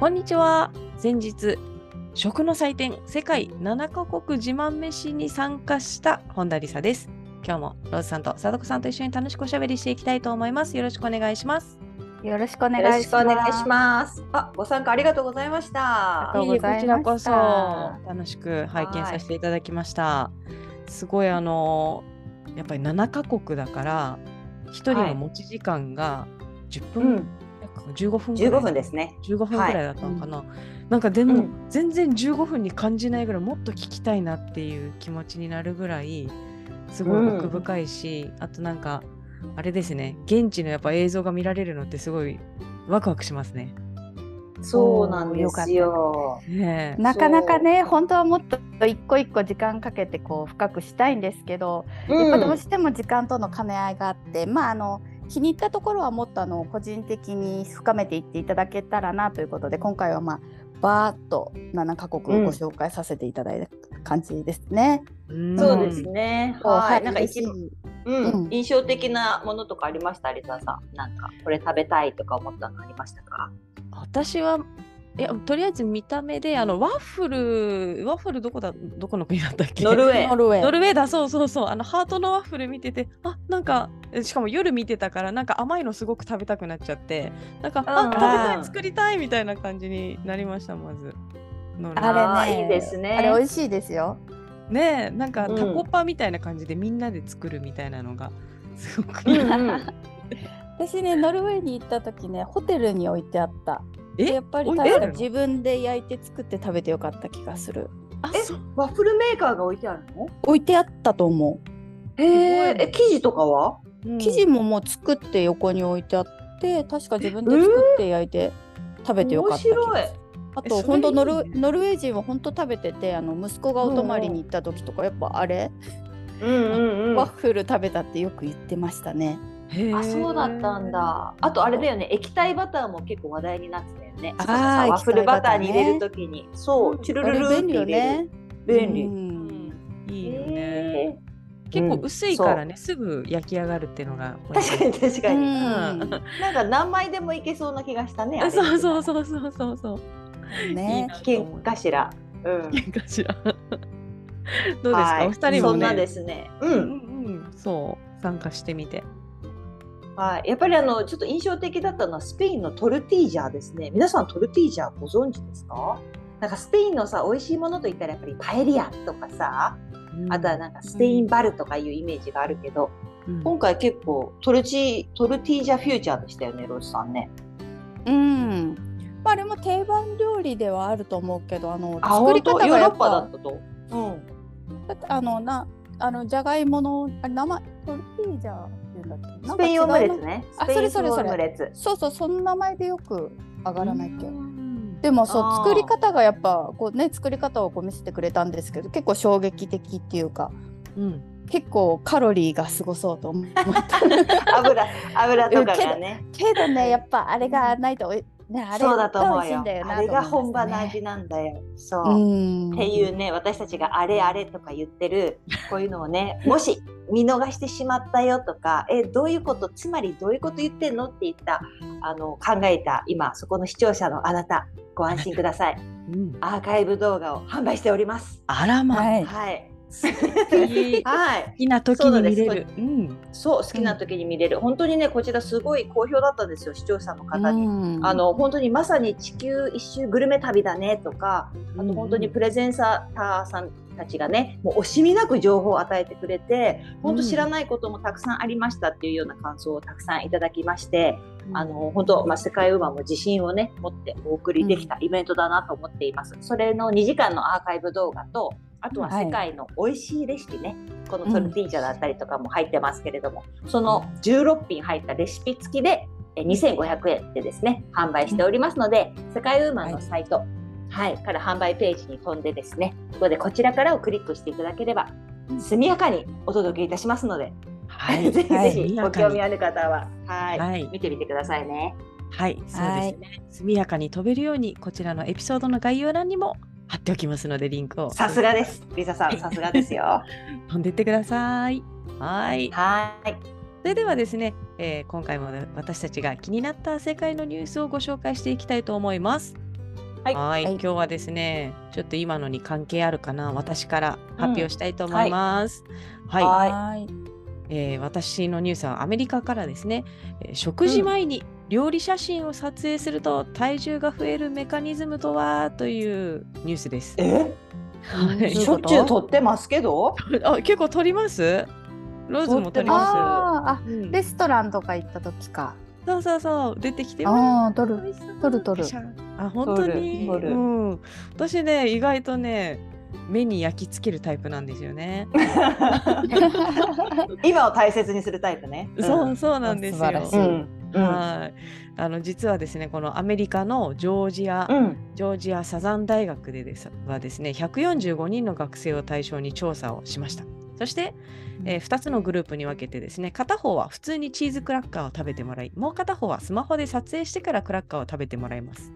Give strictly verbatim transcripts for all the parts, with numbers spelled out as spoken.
こんにちは。前日食の祭典世界ななかこく自慢飯に参加した本田理沙です。今日もローズさんとさとこさんと一緒に楽しくおしゃべりしていきたいと思います。よろしくお願いします。よろしくお願いします。あ、ご参加ありがとうございました。ありがとうございました。こちらこそ楽しく拝見させていただきました。すごいあのやっぱりななかこくだからひとりの持ち時間がじゅっぷん、はい、うん、じゅうごふんぐらいじゅうごふんですね。じゅうごふんぐらいだったのかな、はい、なんかでも、うん、全然じゅうごふんに感じないぐらいもっと聞きたいなっていう気持ちになるぐらいすごい奥深いし、うん、あとなんかあれですね、現地のやっぱ映像が見られるのってすごいワクワクしますね。そうなんですよ、ね、なかなかね本当はもっと一個一個時間かけてこう深くしたいんですけど、うん、やっぱどうしても時間との兼ね合いがあって、まああの気に入ったところはもっとあの個人的に深めていっていただけたらなということで、今回は、まあ、バーッとななかこくをご紹介させていただいた感じですね、うんうん、そうですね、はい、なんか一、うんうん、印象的なものとかありました？リサさん、なんかこれ食べたいとか思ったのありましたか？私はいやとりあえず見た目であのワッフルワッフルどこだどこの国だったっけ？ノルウェーノルウェーノルウェーだそうそうそう、あのハートのワッフル見てて、あ、なんかしかも夜見てたからなんか甘いのすごく食べたくなっちゃって、なんか、うん、あ、食べたい作りたいみたいな感じになりました。まずノルウェーあれね、いいですね、あれ美味しいですよねえ、なんか、うん、タコパみたいな感じでみんなで作るみたいなのがすごく、うんうん、私ねノルウェーに行った時ねホテルに置いてあった、やっぱり確か自分で焼いて作って食べてよかった気がする。あ、え、ワッフルメーカーが置いてあるの？置いてあったと思う。へえ、え、生地とかは？生地ももう作って横に置いてあって、確か自分で作って焼いて食べてよかった気がする。面白い。あと本当ノル、ノルウェー人は本当食べてて、あの息子がお泊まりに行った時とかやっぱあれ、うんうんうん、ワッフル食べたってよく言ってましたね。あ、そうだったんだ。あとあれだよね、液体バターも結構話題になってたよね。あ、ワッフルバターに入れるときに、ね、そうチュルルルって入れる、便利、うん、いいよね。結構薄いからね、うん、すぐ焼き上がるっていうのが確かに確かに、うん、なんか何枚でもいけそうな気がしたね。そうそうそうそうそうそうね、危険かしら、うん、危険かしらどうですか、はい、お二人もねそんなですね、うんうんうん、そう参加してみて、はい、やっぱりあのちょっと印象的だったのはスペインのトルティージャーですね。皆さんトルティージャーご存知ですか？なんかスペインのさ美味しいものといったらやっぱりパエリアとかさ、うん、あとはなんかスペインバルとかいうイメージがあるけど、うん、今回結構トルチトルティージャーフューチャーでしたよね、ローズさんね。うん、まあ、あれも定番料理ではあると思うけど、あの作り方がヨーロッパだったと、うん、だってあのなあのジャガイモのあれ生トルティージャースペインオムレツね。あ、それそれそれ。そうそう、その名前でよく上がらないっけ。でもそう作り方がやっぱこうね作り方をこう見せてくれたんですけど、結構衝撃的っていうか、うん、結構カロリーがすごそうと思った。油油とかがね。けど、けどねやっぱあれがないとおい、ね、あれそうだと思うよ。あれが本場の味なんだよ。そう。うんっていうね、私たちがあれあれとか言ってるこういうのをね、もし見逃してしまったよとか、え、どういうこと、つまりどういうこと言ってんのって言ったあの考えた今そこの視聴者のあなた、ご安心ください。うん、アーカイブ動画を販売しております。あらま、はい。はい。好きな時に見れる。うん、そう、好きな時に見れる。本当にねこちらすごい好評だったんですよ、視聴者の方に。うん、あの本当にまさに地球一周グルメ旅だねとか、あと本当にプレゼンサーさんたちがねもう惜しみなく情報を与えてくれて、本当知らないこともたくさんありましたっていうような感想をたくさんいただきまして、うん、あの本当、まあ、世界ウーマンも自信をね持ってお送りできたイベントだなと思っています、うん、それのにじかんのアーカイブ動画と、あとは世界の美味しいレシピね、はい、このトルティージャだったりとかも入ってますけれども、うん、そのじゅうろっぴん入ったレシピ付きでにせんごひゃくえんでですね販売しておりますので、世界ウーマンのサイト、はいはい、から販売ページに飛んでですね、ここでこちらからをクリックしていただければ速やかにお届けいたしますので、はい、ぜひぜひご興味ある方は、はいはい、見てみてくださいね。はい、そうですね、はい、速やかに飛べるようにこちらのエピソードの概要欄にも貼っておきますので、リンクを。さすがですリサさん、さすがですよ。飛んでってください。はいはい、それではですね、えー、今回も私たちが気になった世界のニュースをご紹介していきたいと思います。はい、はい今日はですね、ちょっと今のに関係あるかな、私から発表したいと思います。うん、はい、はいはいえー、私のニュースはアメリカからですね、食事前に、うん料理写真を撮影すると体重が増えるメカニズムとは、というニュースです。え、はい、しょっちゅう撮ってますけど。あ、結構撮ります。ローズも撮ります。あ、うん、レストランとか行った時か。そうそうそう、出てきてます。撮る撮る撮る。あ、本当に撮る撮る、うん、私ね意外とね目に焼き付けるタイプなんですよね。今を大切にするタイプね。そうそうなんですよ。素晴らしい、うんはい、あの実はですね、このアメリカのジョージア、うん、ジョージアサザン大学でですはですねひゃくよんじゅうごにんの学生を対象に調査をしました。そして、えー、ふたつのグループに分けてですね、片方は普通にチーズクラッカーを食べてもらい、もう片方はスマホで撮影してからクラッカーを食べてもらいます。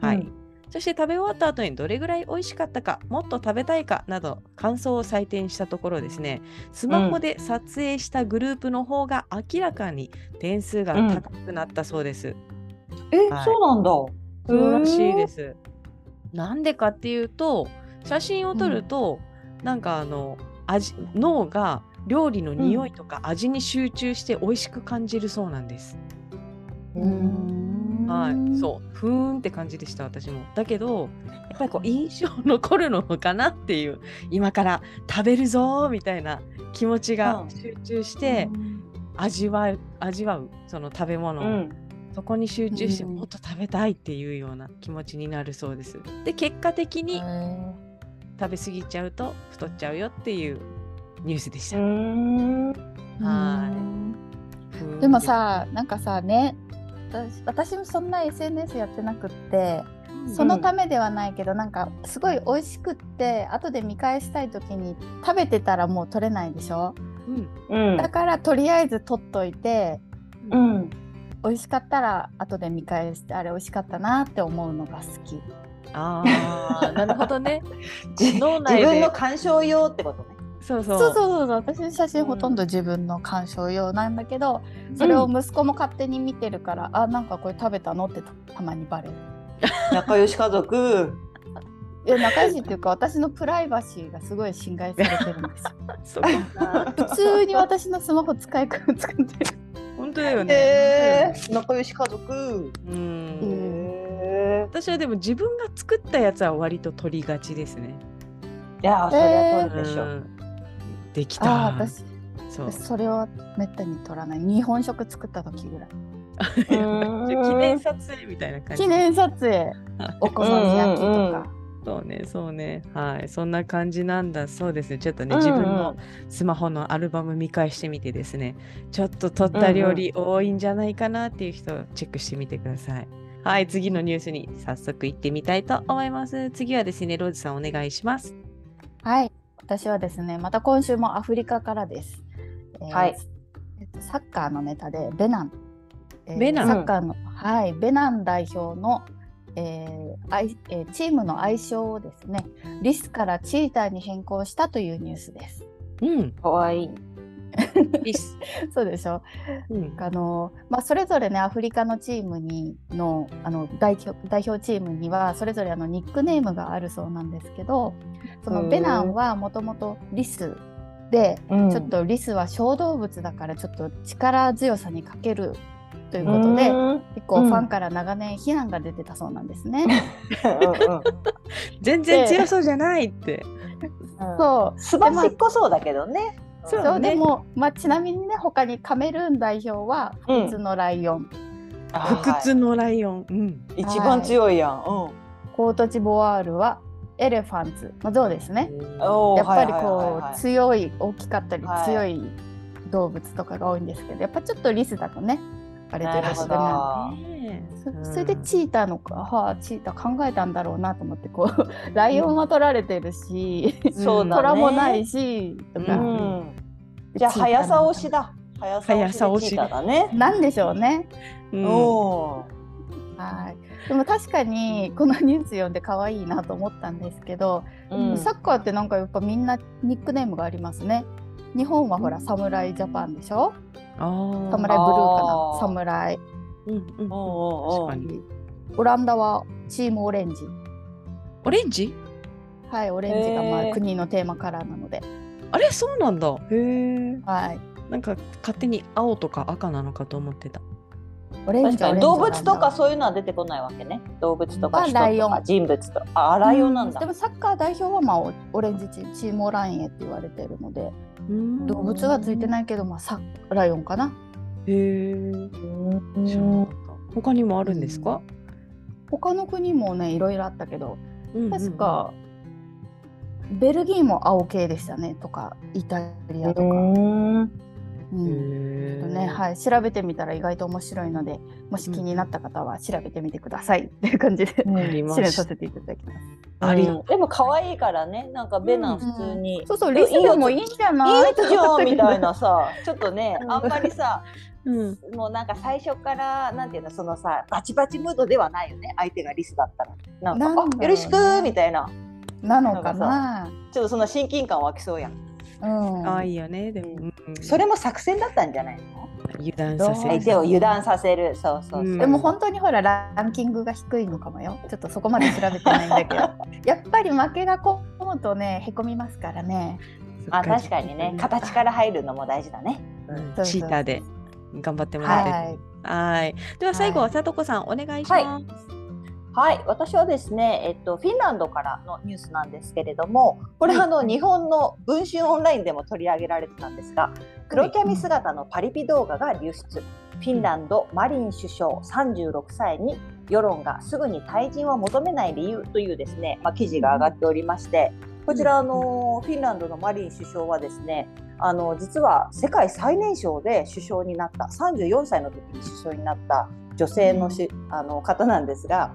はい、うん、そして食べ終わった後にどれぐらい美味しかったか、もっと食べたいかなど感想を採点したところですね、スマホで撮影したグループの方が明らかに点数が高くなったそうです。うん、はい、え、そうなんだ。そうらしいです。なんでかっていうと、写真を撮ると、うん、なんかあの味脳が料理の匂いとか味に集中して美味しく感じるそうなんです。うん、うんはい、そうふーんって感じでした、私も。だけどやっぱりこう印象残るのかなっていう、今から食べるぞみたいな気持ちが集中して味わう、味わうその食べ物を、うん、そこに集中してもっと食べたいっていうような気持ちになるそうです。で結果的に食べ過ぎちゃうと太っちゃうよっていうニュースでした。うーんはい。でもさ、なんかさね、私, 私もそんな エスエヌエス やってなくって、うん、そのためではないけど、なんかすごい美味しくって後で見返したい時に食べてたらもう取れないでしょ、うん、だからとりあえず取っといて、うん、美味しかったら後で見返して、あれ美味しかったなって思うのが好き。あなるほどね。脳内で自分の鑑賞用ってことね。そうそうそうそうそう、私の写真ほとんど自分の鑑賞用なんだけど、うん、それを息子も勝手に見てるから、うん、あ、なんかこれ食べたのってたまにバレる。仲良し家族。いや仲良しっていうか、私のプライバシーがすごい侵害されてるんですよ。普通に私のスマホ使い方使ってる。本当だよね、えー、仲良し家族。うん、えー、私はでも自分が作ったやつは割と取りがちですね。いやそれは取るでしょ、えーできた。あ、私 そうそれをめったに取らない。日本食作った時ぐらい。記念撮影みたいな感じ。記念撮影。お好み焼きとか。うんうんうん、そうねそうね、はい、そんな感じなんだそうですね。ちょっとね、うんうん、自分のスマホのアルバム見返してみてですね、ちょっと撮った料理多いんじゃないかなっていう人をチェックしてみてください。うんうん、はい、次のニュースに早速行ってみたいと思います。次はですね、ローズさんお願いします。はい。私はですね、また今週もアフリカからです。はい。えー、サッカーのネタでベナン、えー、ベナンサッカーの、はい、ベナン代表の、えーえー、チームの愛称をですね、リスからチーターに変更したというニュースです。うん、かわいい。リス。そうでしょ。うん、あのまあ、それぞれねアフリカのチームにのあの代表代表チームにはそれぞれあのニックネームがあるそうなんですけど、そのベナンはもともとリスで、うん、ちょっとリスは小動物だからちょっと力強さに欠けるということで、結構ファンから長年非難が出てたそうなんですね。全然強そうじゃないって。そう、すばしっこそうだけどね。そうそうね、でも、まあ、ちなみにね他にカメルーン代表は不屈のライオン、うん、不屈のライオン、うん、一番強いやん、うん、コートジボワールはエレファンツ、まあ、象ですね。やっぱりこう、はいはいはいはい、強い大きかったり強い動物とかが多いんですけど、やっぱちょっとリスだとねあれということで、ね、そ, それでチーターのか、はあ、チーター考えたんだろうなと思ってこうライオンは取られてるし、うん、そうだね、虎もないしとか、うん、じゃあ速さ推しだ、速さ推しでチーターだね、なんでしょうね、うん、おはい、でも確かにこのニュース読んで可愛いなと思ったんですけど、うん、サッカーってなんかやっぱみんなニックネームがありますね。日本はほらサムライジャパンでしょ、あサムライブルーかな、サムライ、うんうん、確かにオランダはチームオレンジ、オレンジ、はい、オレンジがまあ国のテーマカラーなので、あれそうなんだ、へー、はい、なんか勝手に青とか赤なのかと思ってた。確かに動物とかそういうのは出てこないわけね。動物とか人とか人物と、あ、ライオンなんだ。でもサッカー代表はまあオレンジチーム、チームオランエって言われてるので、うん、動物はついてないけど、まあサッライオンかな。へー、知らなかった。他にもあるんですか？他の国もね、いろいろあったけど、うんうん、確かベルギーも青系でしたねとか、イタリアとか、うん、ちょっとね、はい、調べてみたら意外と面白いので、もし気になった方は調べてみてくださいっていう感じで試練させていただきます。あり、うん、でも可愛いからね、なんかベナン普通に、うんうん、そうそう、リスでもいいんじゃない、いいじゃんみたいなさ、ちょっとね、あんまりさ、うん、もうなんか最初からなんていうの、そのさ、バチバチムードではないよね、相手がリスだったらなんか、なんだろうね、あ、よろしくみたいな、なのかな、なんかさ、ちょっとその親近感湧きそうやん。うん、ああ、いいよね。でも、うん、それも作戦だったんじゃないの？油断させる、相手を油断させる、そうそうそう、うん、でも本当にほらランキングが低いのかもよ、ちょっとそこまで調べてないんだけどやっぱり負けがこむとね、へこみますからね。あ、確かにね、形から入るのも大事だね、うん、チーターで頑張ってもらって、はい、はいでは最後はさとこさん、はい、お願いします、はいはい、私はですね、えっと、フィンランドからのニュースなんですけれども、これはあの日本の文春オンラインでも取り上げられてたんですが、黒キャミ姿のパリピ動画が流出、フィンランドマリン首相さんじゅうろくさいに世論がすぐに退陣を求めない理由というですね、まあ、記事が上がっておりまして、こちらあのフィンランドのマリン首相はですね、あの実は世界最年少で首相になった、さんじゅうよんさいの時に首相になった女性の、し、あの方なんですが、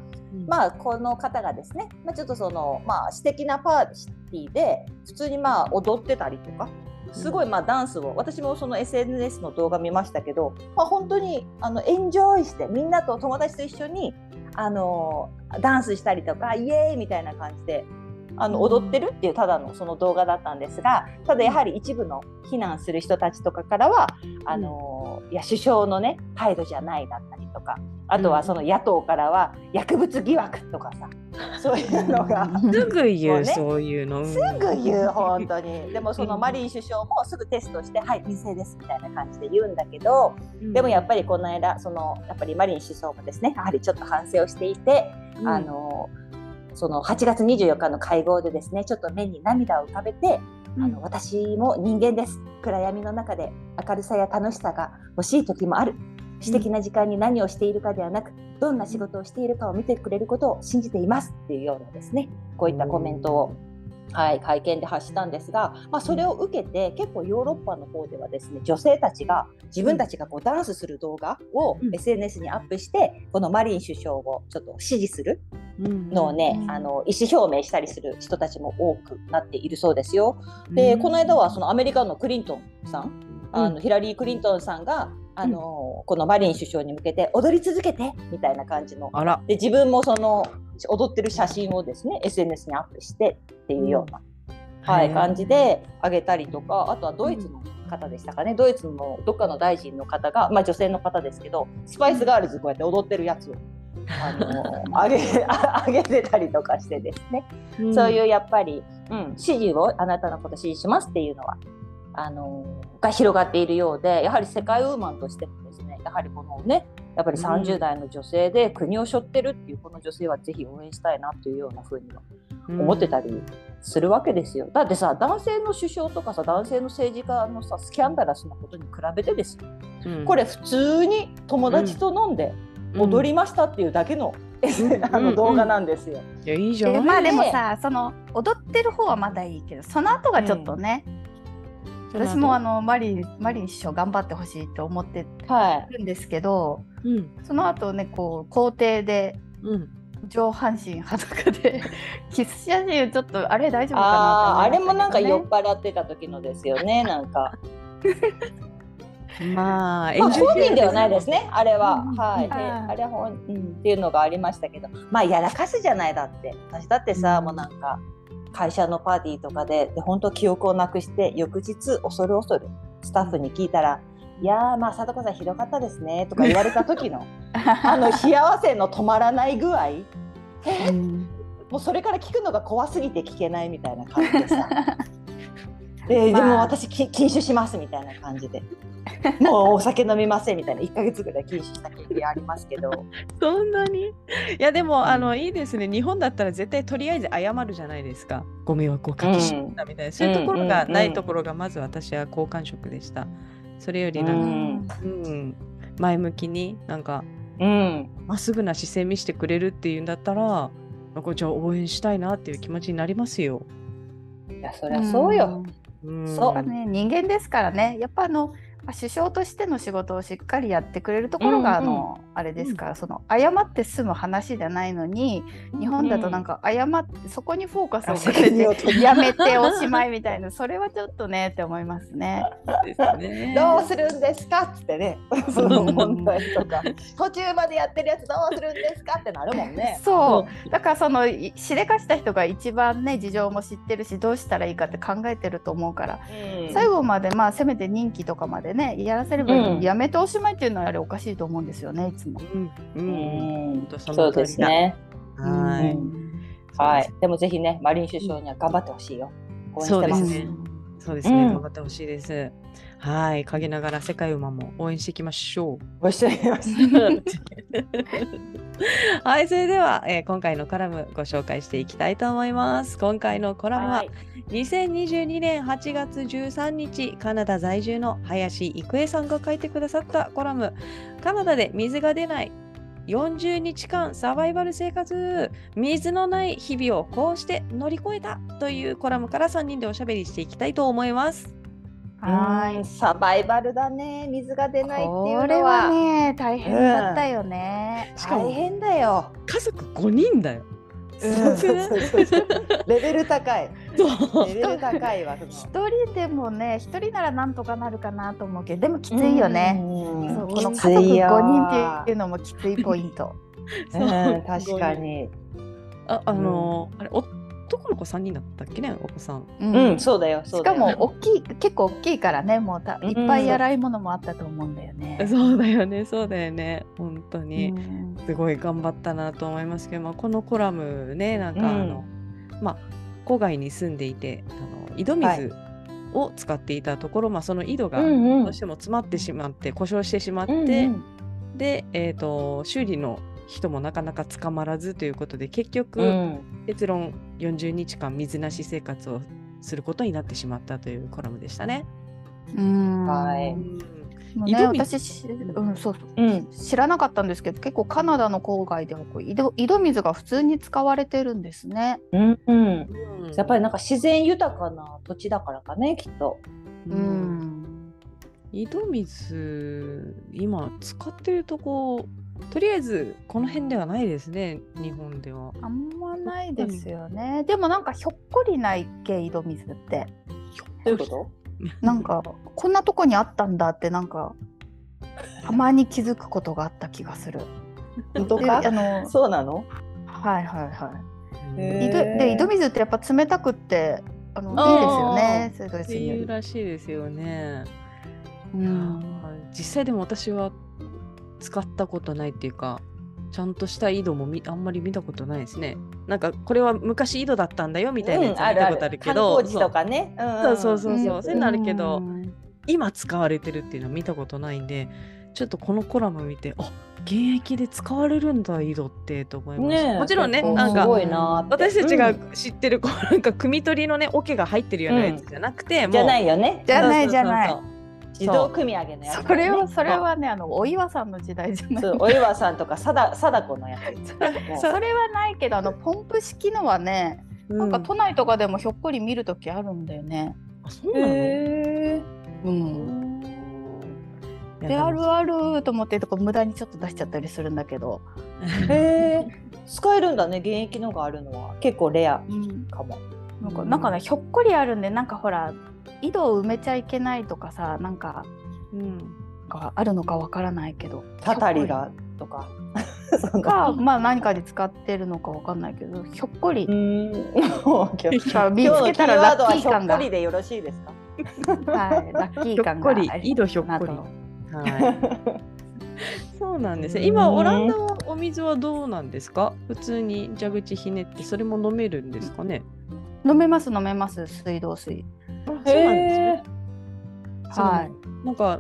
まあ、この方がですね、まあ、ちょっとその、まあ、私的なパーティーで普通にまあ踊ってたりとか、すごいまあダンスを、私もその エスエヌエス の動画見ましたけど、まあ、本当にあのエンジョイして、みんなと友達と一緒にあのダンスしたりとか、イエーイみたいな感じであの踊ってるっていう、ただのその動画だったんですが、ただやはり一部の避難する人たちとかからは、あの、うん、いや首相のね態度じゃないだったりとか、あとはその野党からは薬物疑惑とかさ、うん、そういうのがすぐ言う、ね、そういうのすぐ言う、本当に。でもそのマリン首相もすぐテストしてはい陰性ですみたいな感じで言うんだけど、うん、でもやっぱりこの間そのやっぱりマリン首相もですね、やはりちょっと反省をしていて、うん、あのそのはちがつにじゅうよっかの会合でですね、ちょっと目に涙を浮かべて、うん、あの私も人間です、暗闇の中で明るさや楽しさが欲しい時もある、私的な時間に何をしているかではなく、うん、どんな仕事をしているかを見てくれることを信じていますっていうようなですね、こういったコメントを、はい、会見で発したんですが、まあ、それを受けて結構ヨーロッパの方ではですね、女性たちが自分たちがこうダンスする動画を エスエヌエス にアップして、うん、このマリン首相をちょっと支持するのをね、うん、あの意思表明したりする人たちも多くなっているそうですよ。で、うん、この間はそのアメリカのクリントンさん、あの、うん、ヒラリー・クリントンさんがあの、うん、このマリン首相に向けて踊り続けてみたいな感じの、あら、で自分もその踊ってる写真をですね エスエヌエス にアップしてっていうような、うん、はい、感じで上げたりとか、あとはドイツの方でしたかね、うん、ドイツのどっかの大臣の方が、まあ、女性の方ですけど、スパイスガールズこうやって踊ってるやつをあの 上, げ上げてたりとかしてですね、うん、そういうやっぱり、うん、支持を、あなたのこと支持しますっていうのはあのが広がっているようで、やはり世界ウーマンとしてもですね、やはりこのね、やっぱりさんじゅうだいの女性で国を背負ってるっていうこの女性はぜひ応援したいなというような風に思ってたりするわけですよ。だってさ、男性の首相とかさ、男性の政治家のさ、スキャンダラスなことに比べてですよ、うん、これ普通に友達と飲んで踊りましたっていうだけの、うん、あの動画なんですよ。いや、いいじゃん。まあでもさ、その踊ってる方はまだいいけど、その後がちょっとね、うん、私もあのマリーマリー師匠頑張ってほしいと思ってるんですけど、はいうん、その後ねこう校庭で、うん、上半身裸でキス写真ちょっとあれ大丈夫かなって、ね、あ, あれもなんか酔っ払ってた時のですよねなんかまあ本人ではないですねあれは、うん、はい、はい、あれ本、うん、っていうのがありましたけど、まあやらかすじゃないだって私だってさ、うん、もうなんか会社のパーティーとかで本当記憶をなくして翌日恐る恐るスタッフに聞いたらいやーまあさとこさんひどかったですねとか言われた時のあの冷や汗の止まらない具合え、うん、もうそれから聞くのが怖すぎて聞けないみたいな感じでさで, まあ、でも私禁酒しますみたいな感じでもうお酒飲みませんみたいないっかげつぐらい禁酒した経験ありますけどそんなにいやでも、うん、あのいいですね日本だったら絶対とりあえず謝るじゃないですかご迷惑をかけしまったみたいな、うん、そういうところがないところがまず私は好感触でしたそれよりなんか、うんうん、前向きになんか、うん、まっすぐな視線見せてくれるっていうんだったらこっちは応援したいなっていう気持ちになりますよいやそりゃそうよ、うんそうね、人間ですからねやっぱあの首相としての仕事をしっかりやってくれるところが、うんうん、あのあれですから、うん、その謝って済む話じゃないのに日本だとなんか謝ってそこにフォーカスをかけてやめておしまいみたいなそれはちょっとねって思いますねですねどうするんですかっつってねその問題とか途中までやってるやつどうするんですかってなるもんねそうだからそのしでかした人が一番ね事情も知ってるしどうしたらいいかって考えてると思うから、うん、最後までまあせめて任期とかまでね、やらせればいい、うん、やめておしまいっていうのはあれおかしいと思うんですよねいつも、うんうんうん、そうですねはい、うんはい、でもぜひねマリン首相には頑張ってほしいよ応援してますそうですね、そうですね、うん、頑張ってほしいですはい陰ながら世界馬も応援していきましょう応援していきますはいそれでは、えー、今回のコラムご紹介していきたいと思います今回のコラムは、はい、にせんにじゅうにねんはちがつじゅうさんにちカナダ在住の林郁恵さんが書いてくださったコラムカナダで水が出ないよんじゅうにちかんサバイバル生活水のない日々をこうして乗り越えたというコラムからさんにんでおしゃべりしていきたいと思いますはい、うん、サバイバルだね水が出ないっていうのはこれはね大変だったよね、うん、しかも大変だよ家族ごにんだよ、うん、そうそうそうレベル高いレベル高いわ一人でもね一人ならなんとかなるかなと思うけどでもきついよねうんそうこの家族ごにんっていうのもきついポイントそう、うん、確かにあ、あのーうん、あれお男の子さんにんだったっけねお子さん、うんうん、そうだよそうだよしかも大きい結構大きいからねもうたいっぱい洗い物もあったと思うんだよね、うん、そうだよねそうだよね本当に、うん、すごい頑張ったなと思いますけど、まあ、このコラムねなんか、うんあのまあ、郊外に住んでいてあの井戸水、はいを使っていたところ、まあ、その井戸がどうしても詰まってしまって、うんうん、故障してしまって、うんうん、で、えーと、修理の人もなかなか捕まらずということで結局、うん、結論よんじゅうにちかん水なし生活をすることになってしまったというコラムでしたね。うんはいもうね、私、うんそううん、知らなかったんですけど結構カナダの郊外でもこう 井戸、井戸水が普通に使われてるんですね、うんうん、やっぱりなんか自然豊かな土地だからかねきっと、うん、井戸水今使ってるとことりあえずこの辺ではないですね日本ではあんまないですよねでもなんかひょっこりないっけ井戸水ってどういうことなんかこんなとこにあったんだってなんかたまに気づくことがあった気がする本当かあのそうなのはいはいはい井戸、で井戸水ってやっぱ冷たくってあのいいですよねそうですねらしいですよね、うん、実際でも私は使ったことないっていうかちゃんとした井戸もみあんまり見たことないですねなんかこれは昔井戸だったんだよみたいなやつ見たことあるけど、うん、あるある観光地とかねそうそうそうそうそうなるけど今使われてるっていうのは見たことないんでちょっとこのコラム見てあ現役で使われるんだ井戸ってと思いました、ね、もちろんねなんかすごいな私たちが知ってる、うん、なんか汲み取りのね桶が入ってるようなやつじゃなくて、うん、もうじゃないよねじゃないじゃない自動組み上げのやつ、ね、それはそれはねあのお岩さんの時代じゃないそうお岩さんとかさだ貞子のやつそれはないけどあのポンプ式のはねなんか都内とかでもひょっこり見るときあるんだよね、うんあ、そうなの、えー、うん。で、あるあると思ってとか無駄にちょっと出しちゃったりするんだけどへえ使えるんだね、現役のがあるのは結構レアかも、うん、なんか、なんかね、ひょっこりあるんで、なんかほら井戸を埋めちゃいけないとかさ、なんか、うん、があるのかわからないけど、たたりがとかかまあ何かで使ってるのかわかんないけど、ひょっこりうん見つけたらラッキー感が、今日のキーワードはひょっこりでよろしいですかはい、ラッキー感が井戸ひょっこりはい、そうなんですね。今オランダはお水はどうなんですか？普通に蛇口ひねってそれも飲めるんですかね？飲めます飲めます水道水。そうなんですね。はい。なんか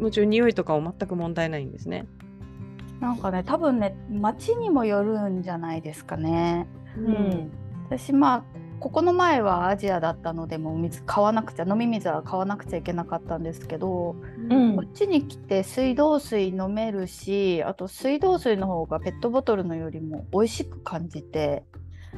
もちろん匂いとかは全く問題ないんですね。なんかね多分ね町にもよるんじゃないですかね。うん。私まあここの前はアジアだったのでもう水買わなくちゃ飲み水は買わなくちゃいけなかったんですけど、うん、こっちに来て水道水飲めるし、あと水道水の方がペットボトルのよりも美味しく感じて、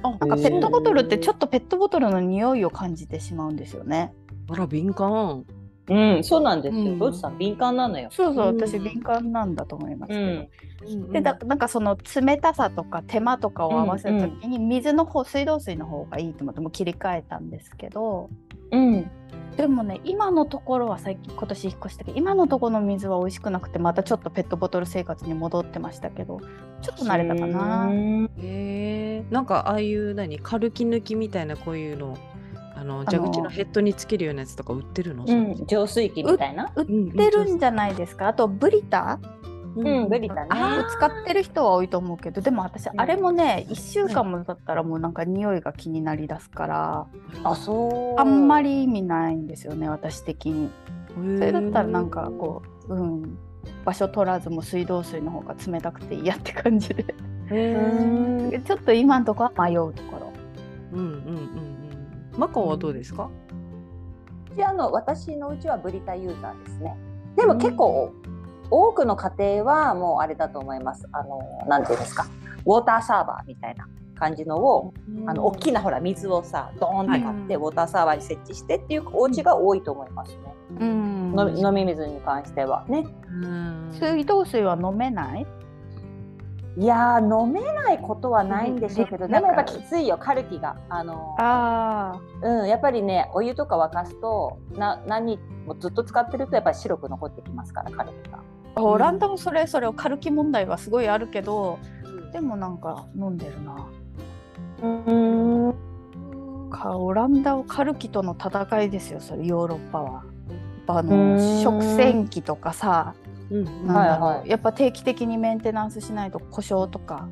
なんかペットボトルってちょっとペットボトルの匂いを感じてしまうんですよね。あら敏感。うん、そうなんですよ。ロジさん敏感なのよ。そうそう、私敏感なんだと思いますけど、うん、でだなんかその冷たさとか手間とかを合わせるときに水の方、水道水の方がいいと思ってもう切り替えたんですけど、うん、でもね今のところは最近今年引っ越したけど今のところの水は美味しくなくてまたちょっとペットボトル生活に戻ってましたけどちょっと慣れたかな。へえー、なんかああいう何カルキ抜きみたいなこういうのあの蛇口のヘッドにつけるようなやつとか売ってるの、うん、浄水器みたいな売ってるんじゃないですか。あとブリタ、うん、ブリタね使ってる人は多いと思うけど、でも私あれもねいっしゅうかんも経ったらもうなんか匂いが気になりだすから、うん、あ、そうあんまり意味ないんですよね私的に。それだったらなんかこう、うん、場所取らずも水道水の方が冷たくていいやって感じでへーちょっと今のところは迷うところ。うんうんうん、マカオはどうですか？うん、あの私のうちはブリタユーザーですね。でも結構、うん、多くの家庭はもうあれだと思います。あのなんていうんですか、ウォーターサーバーみたいな感じのを、うん、あの大きなほら水をさドーンって買って、はい、ウォーターサーバーに設置してっていうお家が多いと思いますね。うん、の飲み水に関してはね。うん、水道水は飲めない？いや飲めないことはないんでしょうけど、うん、でもやっぱきついよカルキがあのあ、うん、やっぱりねお湯とか沸かすとな何もずっと使ってるとやっぱり白く残ってきますからカルキが。オランダもそれそれをカルキ問題はすごいあるけど、うん、でもなんか飲んでるな。うーんかオランダをカルキとの戦いですよそれヨーロッパは。あの食洗機とかさ。うん、なんだろう、はいはい、やっぱ定期的にメンテナンスしないと故障とか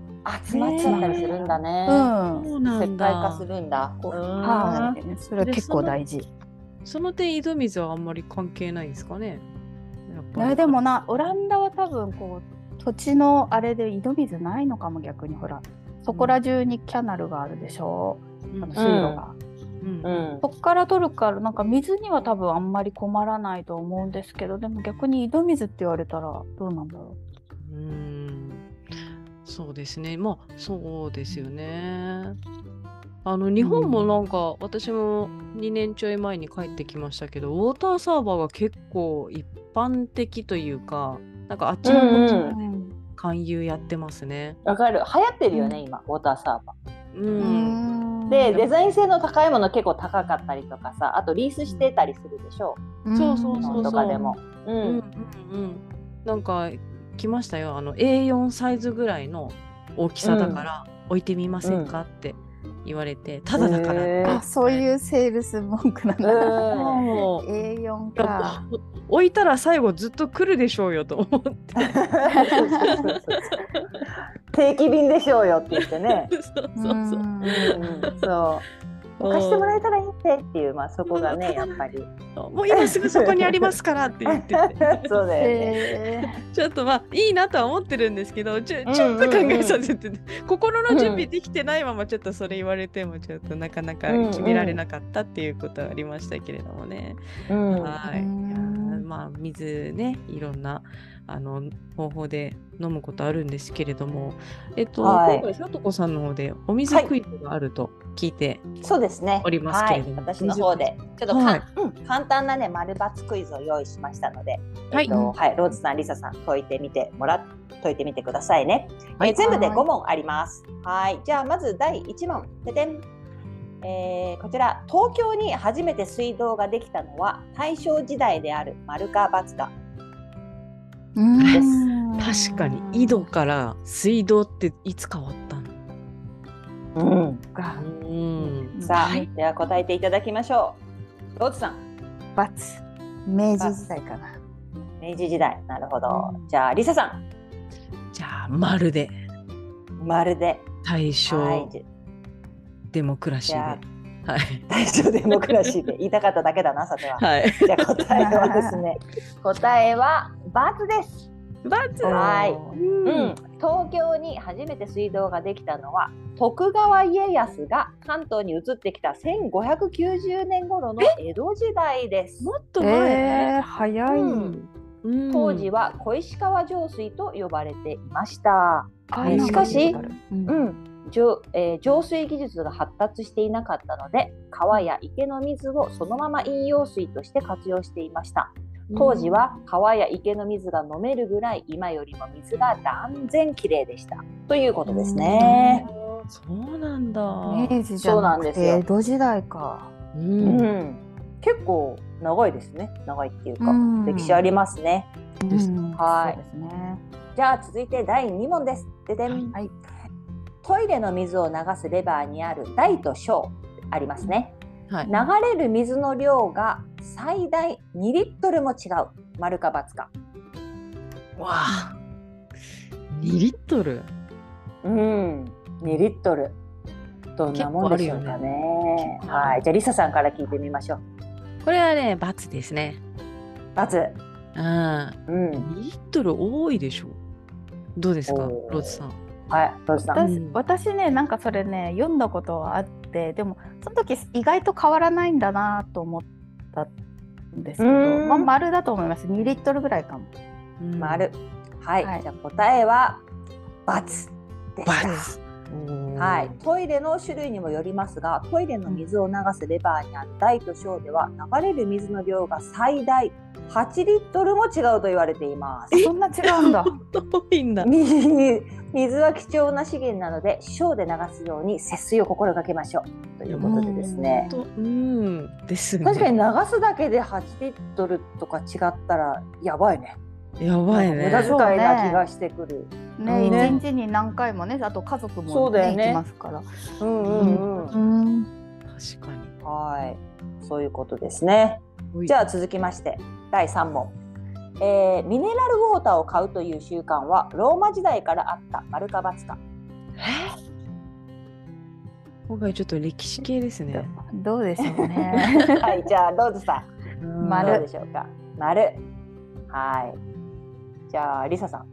集まっちゃったりするんだね。うん、石灰化するんだ。はい、それは結構大事。その点井戸水はあんまり関係ないんですかね。やっぱでもなオランダは多分こう土地のあれで井戸水ないのかも。逆にほらそこら中にキャナルがあるでしょ、うん、あの水路が、うんうん、そこから取るからなんか水には多分あんまり困らないと思うんですけど、でも逆に井戸水って言われたらどうなんだろう。うーんそうですね、まあそうですよね。あの日本もなんか、うん、私もにねんちょい前に帰ってきましたけどウォーターサーバーが結構一般的というかなんかあっちのこっちのね、うん、勧誘やってますね。わかる、流行ってるよね今ウォーターサーバー。うん、うんでデザイン性の高いもの結構高かったりとかさ、あとリースしてたりするでしょう、うん、そうそうそうそうとかでも、うんうんうん、なんか来ましたよあの エーよん サイズぐらいの大きさだから置いてみませんか、うん、って言われてただだから、えー、そういうセールス文句なんだ、えー、エーよん か置いたら最後ずっと来るでしょうよと思って定期便でしょうよって言ってねそうそうそう、うんうん、そう貸してもらえたらいいってっていう、まあ、そこがねやっぱりもう今すぐそこにありますからって言ってそうだよねちょっとまあいいなとは思ってるんですけどち ょ, ちょっと考えさせて、うんうんうん、心の準備できてないままちょっとそれ言われてもちょっとなかなか決められなかったっていうことはありましたけれどもね、うんうん、はい。まあ、水ね、いろんなあの方法で飲むことあるんですけれども、えっと、はい、今回さとこさんの方でお水クイズがあると聞いておりますけれども、はい、そうですね、はい、私の方でちょっと、はい、うん、簡単なね丸×クイズを用意しましたので、はい、えっと、はい、ローズさん、リサさん解いてみてもら解いてみてくださいね、はい、えー、全部でごもんあります。はい、じゃあまずだいいちもん、ててん、えー、こちら、東京に初めて水道ができたのは大正時代である丸か×かです。確かに井戸から水道っていつ変わったの、うんうん、さあ、はい、では答えていただきましょう。ローズさん、×、明治時代かな。明治時代、なるほど。じゃあリサさん、じゃあまるでまるで大正、はい、デモクラシーで、はい、大正デモクラシーで言いたかっただけだな、さては、はい、じゃあ答えはですね答えは×です。×、はい、うん、東京に初めて水道ができたのは徳川家康が関東に移ってきたせんごひゃくきゅうじゅうねん頃の江戸時代です。もっと前、ね、えー、早い、うんうん、当時は小石川上水と呼ばれていました。えしかし、うんうん、上えー、上水技術が発達していなかったので、川や池の水をそのまま飲用水として活用していました。当時は川や池の水が飲めるぐらい、今よりも水が断然きれいでしたということですね。うん、そうなんだ。明治じゃなくて江戸時代か、うんうん、結構長いですね。長いっていうか、うん、歴史ありますね。うん、はい、そうですね。じゃあ続いてだいにもんです。ででん、はい、トイレの水を流すレバーにある大と小ありますね。はい、流れる水の量が最大にリットルも違う。丸か×か。わあ、にリットル。うん、にリットル。どんなもんでしょうかね。ね、はい、じゃあリサさんから聞いてみましょう。これはね、×ですね。×。うん。にリットル多いでしょ。どうですか、ローズさん。はい、ローズさん。私、うん、私ね、なんかそれね、読んだことはあって、でもその時意外と変わらないんだなと思ったんですけど、まあ、丸だと思います。にリットルぐらいかも。丸。はい。はい、じゃあ答えは×でした。×。はい、トイレの種類にもよりますが、トイレの水を流すレバーにある大と小では、流れる水の量が最大はちリットルも違うと言われています。そんな違うんだ。多いんだ。水は貴重な資源なので、小で流すように節水を心がけましょうということでですね。うんですね。確かに流すだけではちリットルとか違ったらやばいね。やばいね。無駄遣いな気がしてくる。ね、ね、一日に何回もね、あと家族も、ね、ね、行きますから。うんうんうん。うん、確かに。はい、そういうことですね。じゃあ続きましてだいさんもん、えー、ミネラルウォーターを買うという習慣はローマ時代からあった。丸か×か。えー今回ちょっと歴史系ですね。どうでしょうね。はい、じゃあローズさん。丸どうでしょうか。丸。はい。じゃあリサさん。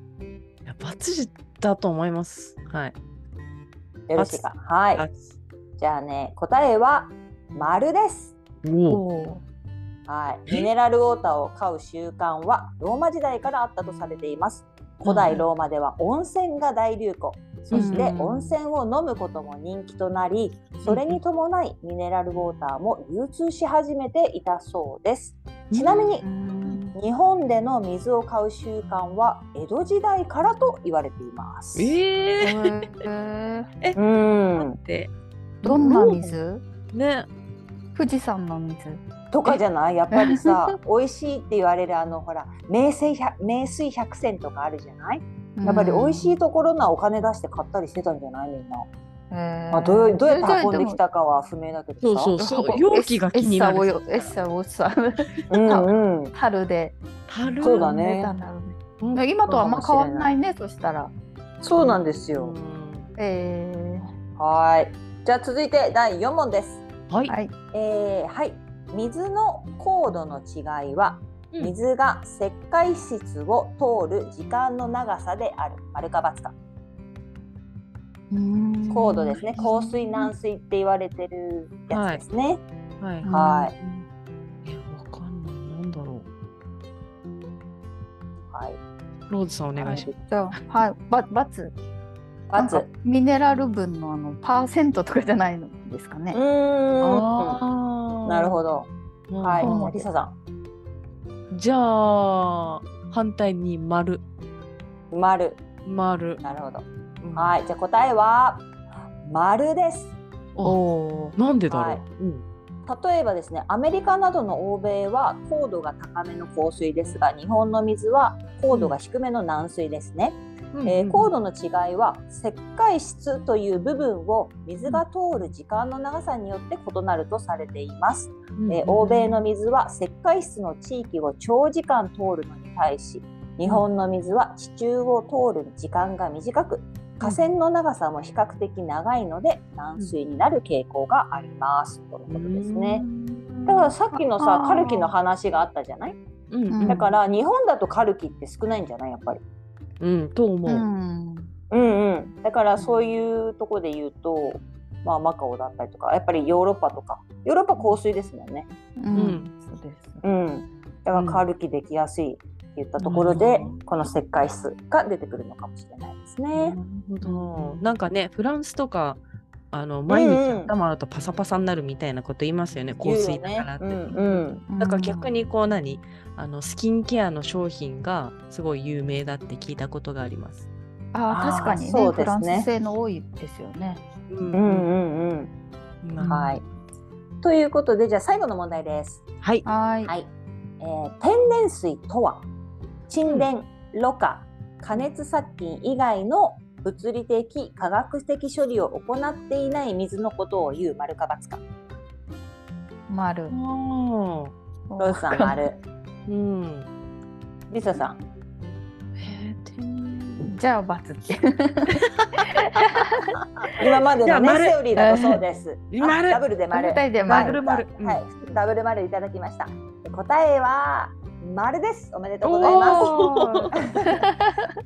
×だと思います。はい、よろしいか。はい、じゃあね、答えは丸です。お、はい、ミネラルウォーターを買う習慣はローマ時代からあったとされています。古代ローマでは温泉が大流行、そして温泉を飲むことも人気となり、それに伴いミネラルウォーターも流通し始めていたそうです。ちなみに日本での水を買う習慣は江戸時代からと言われています。えー、え、うん。で、どんな水？ね、富士山の水とかじゃない？やっぱりさ、美味しいって言われるあのほら名水百名水百選とかあるじゃない？やっぱり美味しいところなお金出して買ったりしてたんじゃないみんな。まあ、どう、どうやって運んできたかは不明だけどさ、そうそうそう、容器が気になる。エッサをさ、うんうん、樽で、樽、そうだね。今とはあんま変わんないね。そしたら、そうなんですよ。えー、はい。じゃあ続いてだいよんもんです。はい。えー、はい。水の硬度の違いは、うん、水が石灰質を通る時間の長さである。丸か×か。硬度ですね。硬水軟水って言われてるやつですね。はいはい、はい、え、わかんない。なんだろう。い。ローズさんお願いします。はい、はい、バ, バツ。バツ。ミネラル分のあのパーセントとかじゃないのですかね。うーん。あー。なるほど。はい。リサさん。じゃあ反対に丸。丸。丸。なるほど。うん、はい。じゃあ答えは丸です。おー、なんでだろう。はい、うん、例えばですね、アメリカなどの欧米は高度が高めの硬水ですが、日本の水は高度が低めの軟水ですね、うんうん、えー、高度の違いは石灰質という部分を水が通る時間の長さによって異なるとされています、うんうん、えー、欧米の水は石灰質の地域を長時間通るのに対し、日本の水は地中を通る時間が短く、河川の長さも比較的長いので軟水になる傾向があります、うん、ということですね。だからさっきのさカルキの話があったじゃない、うん、だから日本だとカルキって少ないんじゃないやっぱり、うん、と思う、うんうんうん、だからそういうとこで言うと、まあ、マカオだったりとか、やっぱりヨーロッパとか、ヨーロッパ硬水ですもんね、うんうん、そうです、うん、だからカルキできやすいっていったところで、うん、この石灰質が出てくるのかもしれないですね。なるほど。なんかね、フランスとかあの毎日頭だとパサパサになるみたいなこと言いますよね、硬水だからって、うんうん、だから逆にこう何あのスキンケアの商品がすごい有名だって聞いたことがあります。ああ、確かに ね, そうですね、フランス製の多いですよね、うんうんうん、うん、はい。ということで、じゃあ最後の問題です。はい、はいはい、えー、天然水とは沈殿、ろ過、加熱殺菌以外の物理的、化学的処理を行っていない水のことを言う、丸か×か。丸。ローズさん丸。うん。リサさん。えー、じゃあ×って。今までのねセオリーだとそうです。丸。ダブルで丸。ダブルで丸。丸、うん、はい、ダブル丸いただきました。答えは。丸です。おめでとうございます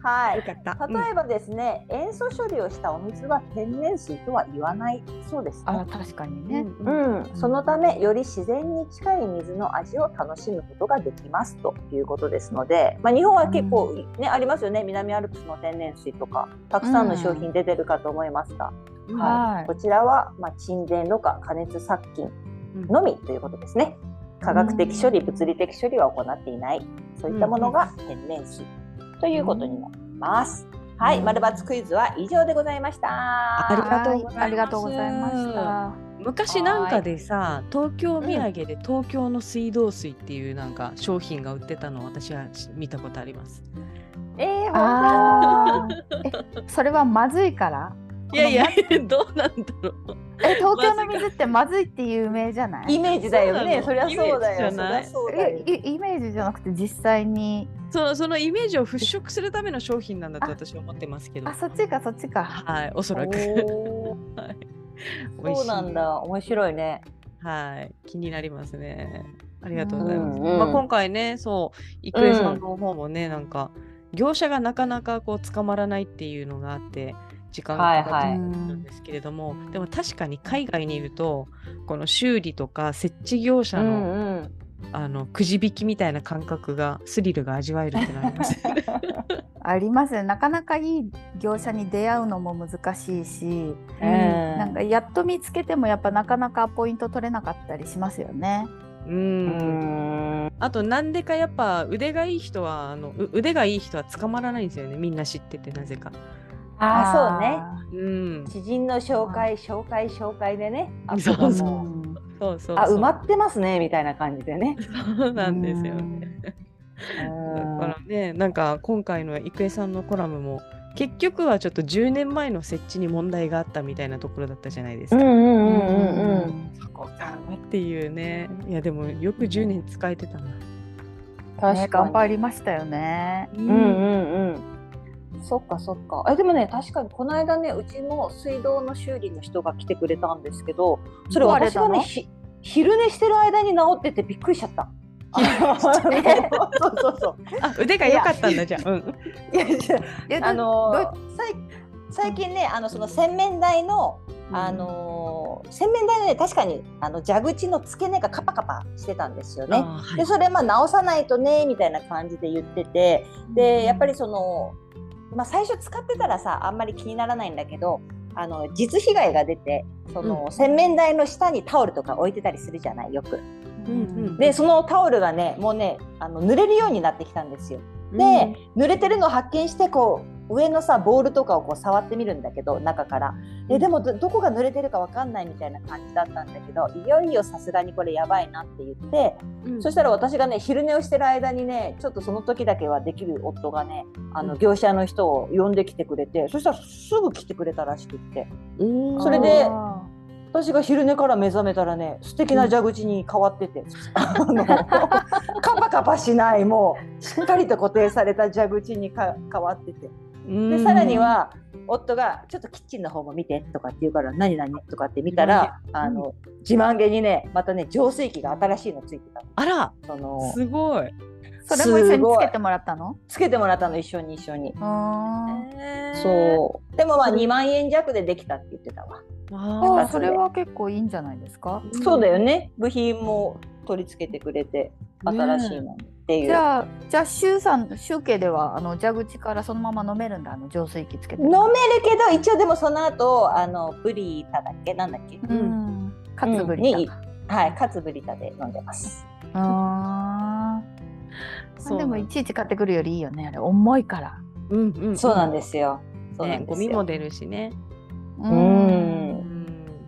はい、よかった。例えばですね、うん、塩素処理をしたお水は天然水とは言わないそうです、ね、あ、確かにね、うんうん、そのためより自然に近い水の味を楽しむことができますということですので、まあ、日本は結構、ね、うん、ありますよね、南アルプスの天然水とかたくさんの商品出てるかと思いますが、うん、はいはい、こちらは、まあ、沈殿、ろ過、加熱殺菌のみということですね、うん、化学的処理、物理的処理は行っていない、そういったものが天然水ということになります。はい、丸抜クイズは以上でございました。ありがとうございます。ありがとうございました。昔なんかでさ、東京土産で東京の水道水っていうなんか商品が売ってたのを私は見たことあります。えー、あえそれはまずいから？いやいや、どうなんだろう。え、東京の水ってまずいって有名じゃない？イメージだよね。そりゃそうだよ。イメージじゃなくて実際にそ の, そのイメージを払拭するための商品なんだと私は思ってますけど。あ、そっちかそっちか。はい、おそらく。はい、そうなんだ。面白いね。はい、気になりますね。ありがとうございます。うんうん、まあ、今回ね、そう郁恵さんの方もね、うん、なんか業者がなかなかこう捕まらないっていうのがあって。時間がかかっているんですけれども、はいはい、でも確かに海外にいるとこの修理とか設置業者 の,、うんうん、あのくじ引きみたいな感覚がスリルが味わえるってなりますありますね。なかなかいい業者に出会うのも難しいし、うん、なんかやっと見つけてもやっぱなかなかポイント取れなかったりしますよね。うーん、うーん、あとなんでかやっぱ腕がいい人はあの腕がいい人は捕まらないんですよね。みんな知ってて、なぜか。ああ、そうね、うん、知人の紹介紹介紹介でね、あ、そうそうそうそう、あ、埋まってますねみたいな感じでね。そうなんですよね。だからね、なんか今回の郁恵さんのコラムも結局はちょっとじゅうねんまえの設置に問題があったみたいなところだったじゃないですか。うんうんうんうんうん。そこかっていうね。いやでもよくじゅうねん使えてたな。確かに頑張りましたよね。うんうんうん。うん、そっかそっか。え、でもね、確かにこの間ね、うちの水道の修理の人が来てくれたんですけど、それ私がね、昼寝してる間に治っててびっくりしちゃった。そうそうそう。あ、腕が良かったんだじゃん。うん、いやじゃあ、あのー、最近ね、あのその洗面台の、あのの洗面台がね、確かにあの蛇口の付け根がカパカパしてたんですよね、はい、でそれまあ直さないとねみたいな感じで言ってて、でやっぱりその、まあ、最初使ってたらさあんまり気にならないんだけど、あの実被害が出てその、うん、洗面台の下にタオルとか置いてたりするじゃない、よく、うんうん、でそのタオルがねもうねあの濡れるようになってきたんですよ。で、うん、濡れてるのを発見してこう上のさボールとかをこう触ってみるんだけど、中からででも ど, どこが濡れてるか分かんないみたいな感じだったんだけど、いよいよさすがにこれやばいなって言って、うん、そしたら私がね昼寝をしてる間にね、ちょっとその時だけはできる夫がねあの業者の人を呼んできてくれて、そしたらすぐ来てくれたらしくって、うん、それで私が昼寝から目覚めたらね、素敵な蛇口に変わってて、うん、あのカパカパしない、もうしっかりと固定された蛇口にか変わってて、でさらには夫がちょっとキッチンの方も見てとかって言うから、何何とかって見たら、うん、あの自慢げにねまたね浄水器が新しいのついてた。あら、そのすごい。それも一緒につけてもらったの？つけてもらったの、一緒に一緒に。あ、そう。でもまあにまんえん弱でできたって言ってたわ。あ、それは結構いいんじゃないですか、うん、そうだよね。部品も取り付けてくれて新しいものっていう、ね、じゃあじゃあ週さん週家ではあの蛇口からそのまま飲めるんだ、あの浄水器つけて飲めるけど、一応でもその後あのブリータだっけ、なんだっけ、うん、カツブリタ、うん、はい、カツブリタで飲んでます。あそうでもいちいち買ってくるよりいいよね、あれ重いから、うんうんうん、そうなんですよ、そうなんですよ、ね、ゴミも出るしね、うん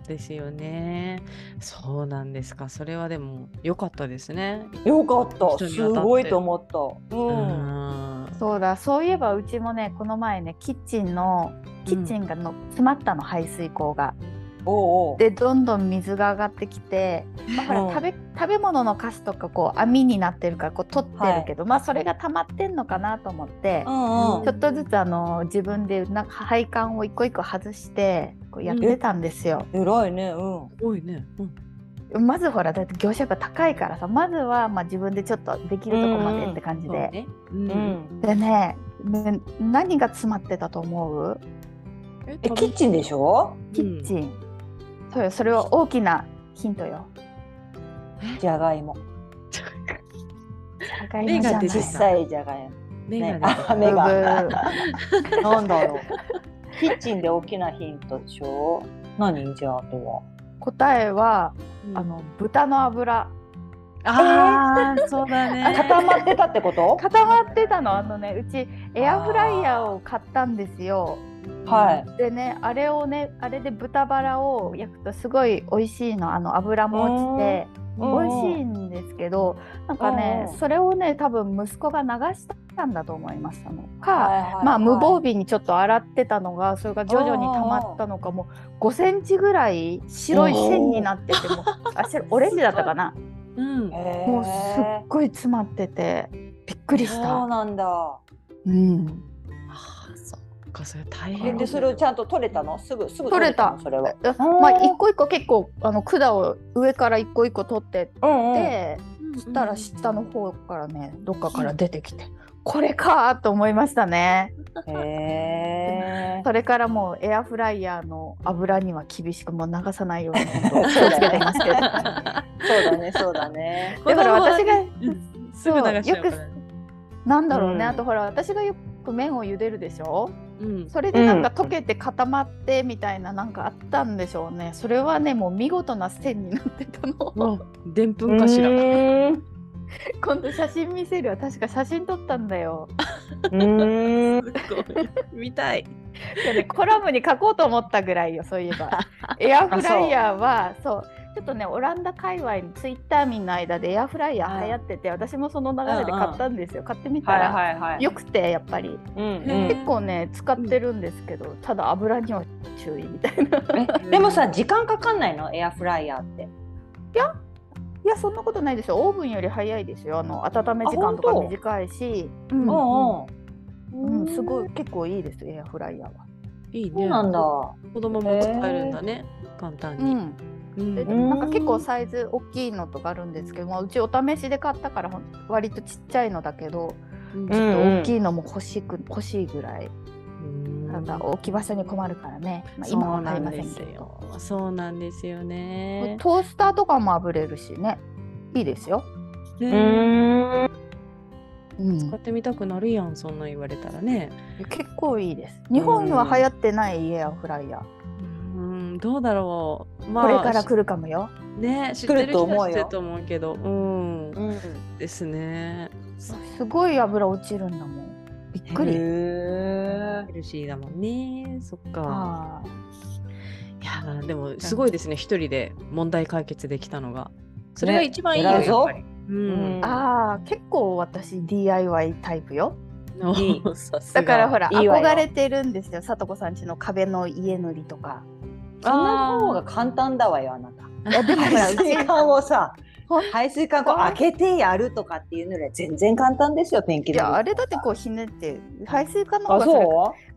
ですよね。そうなんですか。それはでも良かったですね。良かった、すごいと思った、うん、うん。そうだ、そういえばうちもねこの前ねキッチンのキッチンがの、うん、詰まったの、排水口が、おうおう、でどんどん水が上がってきて、まあ、ほら、うん、食べ、食べ物のカスとかこう網になってるからこう取ってるけど、はい、まあそれが溜まってんのかなと思って、うんうん、ちょっとずつあの自分でなんか配管を一個一個外してこうやってたんですよ。えらいね、うん、多いね、うん、まずほらだって業者が高いからさ、まずはまあ自分でちょっとできるとこまでって感じで、うんうん、でね、何が詰まってたと思う？え、キッチンでしょ？キッチン、うん、そうよ、それは大きなヒントよ。じゃがいも。じゃがいもじゃない。実際じゃがいも。目が。目が。なんだろう。キッチンで大きなヒントでしょ。何じゃあとは。答えは、うん、あの豚の脂。あー、そうだね。固まってたってこと？固まってたの。あのね、うちエアフライヤーを買ったんですよ。はい、でね、あれをね、あれで豚バラを焼くとすごい美味しいの、あの脂も落ちて美味しいんですけど、なんかねそれをね多分息子が流したんだと思いますのか、はいはいはい、まあ無防備にちょっと洗ってたのがそれが徐々に溜まったのか、もうごセンチぐらい白い線になってて、もあオレンジだったかな、うん、もうすっごい詰まっててびっくりした。そうなんだ、うん、それ大変で、それをちゃんと取れたの？すぐすぐ取れたの？それは。まあ一個一個結構あの管を上から一個一個取ってって、うんうん、そしたら下の方からねどっかから出てきて、これかと思いましたね。へー。それからもうエアフライヤーの油には厳しく、もう流さないように気をつけていますけど。そうだね、そうだね。だから私がすぐ流しちゃうから。なんだろうね、うん、あとほら私がよく麺を茹でるでしょ。うん、それでなんか溶けて固まってみたいな、なんかあったんでしょうね。それはねもう見事な線になってたの。でんぷんかしら。今度写真見せるわ。確か写真撮ったんだよ。うーん見たい。いやね、コラムに書こうと思ったぐらいよ。そういえばエアフライヤーはそう。ちょっとねオランダ界隈のツイッター民の間でエアフライヤー流行ってて、はい、私もその流れで買ったんですよ、うんうん、買ってみたら、はいはいはい、よくてやっぱり、うんうん、結構ね使ってるんですけど、ただ油には注意みたいな。えでもさ時間かかんないのエアフライヤーって？いやいやそんなことないですよ。オーブンより早いですよ。あの温め時間とか短いし、うんうんうん、すごい結構いいですエアフライヤーは。いいね。そうなんだ。子供も使えるんだね、簡単に、うん、でなんか結構サイズ大きいのとかあるんですけど、まあ、うちお試しで買ったから割とちっちゃいのだけど、うん、ちょっと大きいのも欲しく、欲しいぐらい。なんだ、置き場所に困るからね、まあ、今は買いませんけど。そうなんですよね。トースターとかも炙れるしね、いいですよ。うーん、うん、使ってみたくなるやん、そんな言われたらね。結構いいです。日本は流行ってないエアフライヤー。うん、どうだろう、まあ、これから来るかもよ、ね、知ってる人は知ってると思うけど、うん、うん、ですね。すごい油落ちるんだもん、びっくり。ヘルシーだもんね。そっか。いやでもすごいですね、一人で問題解決できたのが、それが一番いいよ、ね、やっぱり。うん、あ、結構私 ディーアイワイ タイプよ。だからほら、いい憧れてるんですよ、さとこさん家の壁の家塗りとか。そんな方が簡単だわよ、あなた。いやでもほら、うちをさ排水管こう開けてやるとかっていうので全然簡単ですよ、ペンキで。いやあれだってこうひねって、排水管の方がそれ、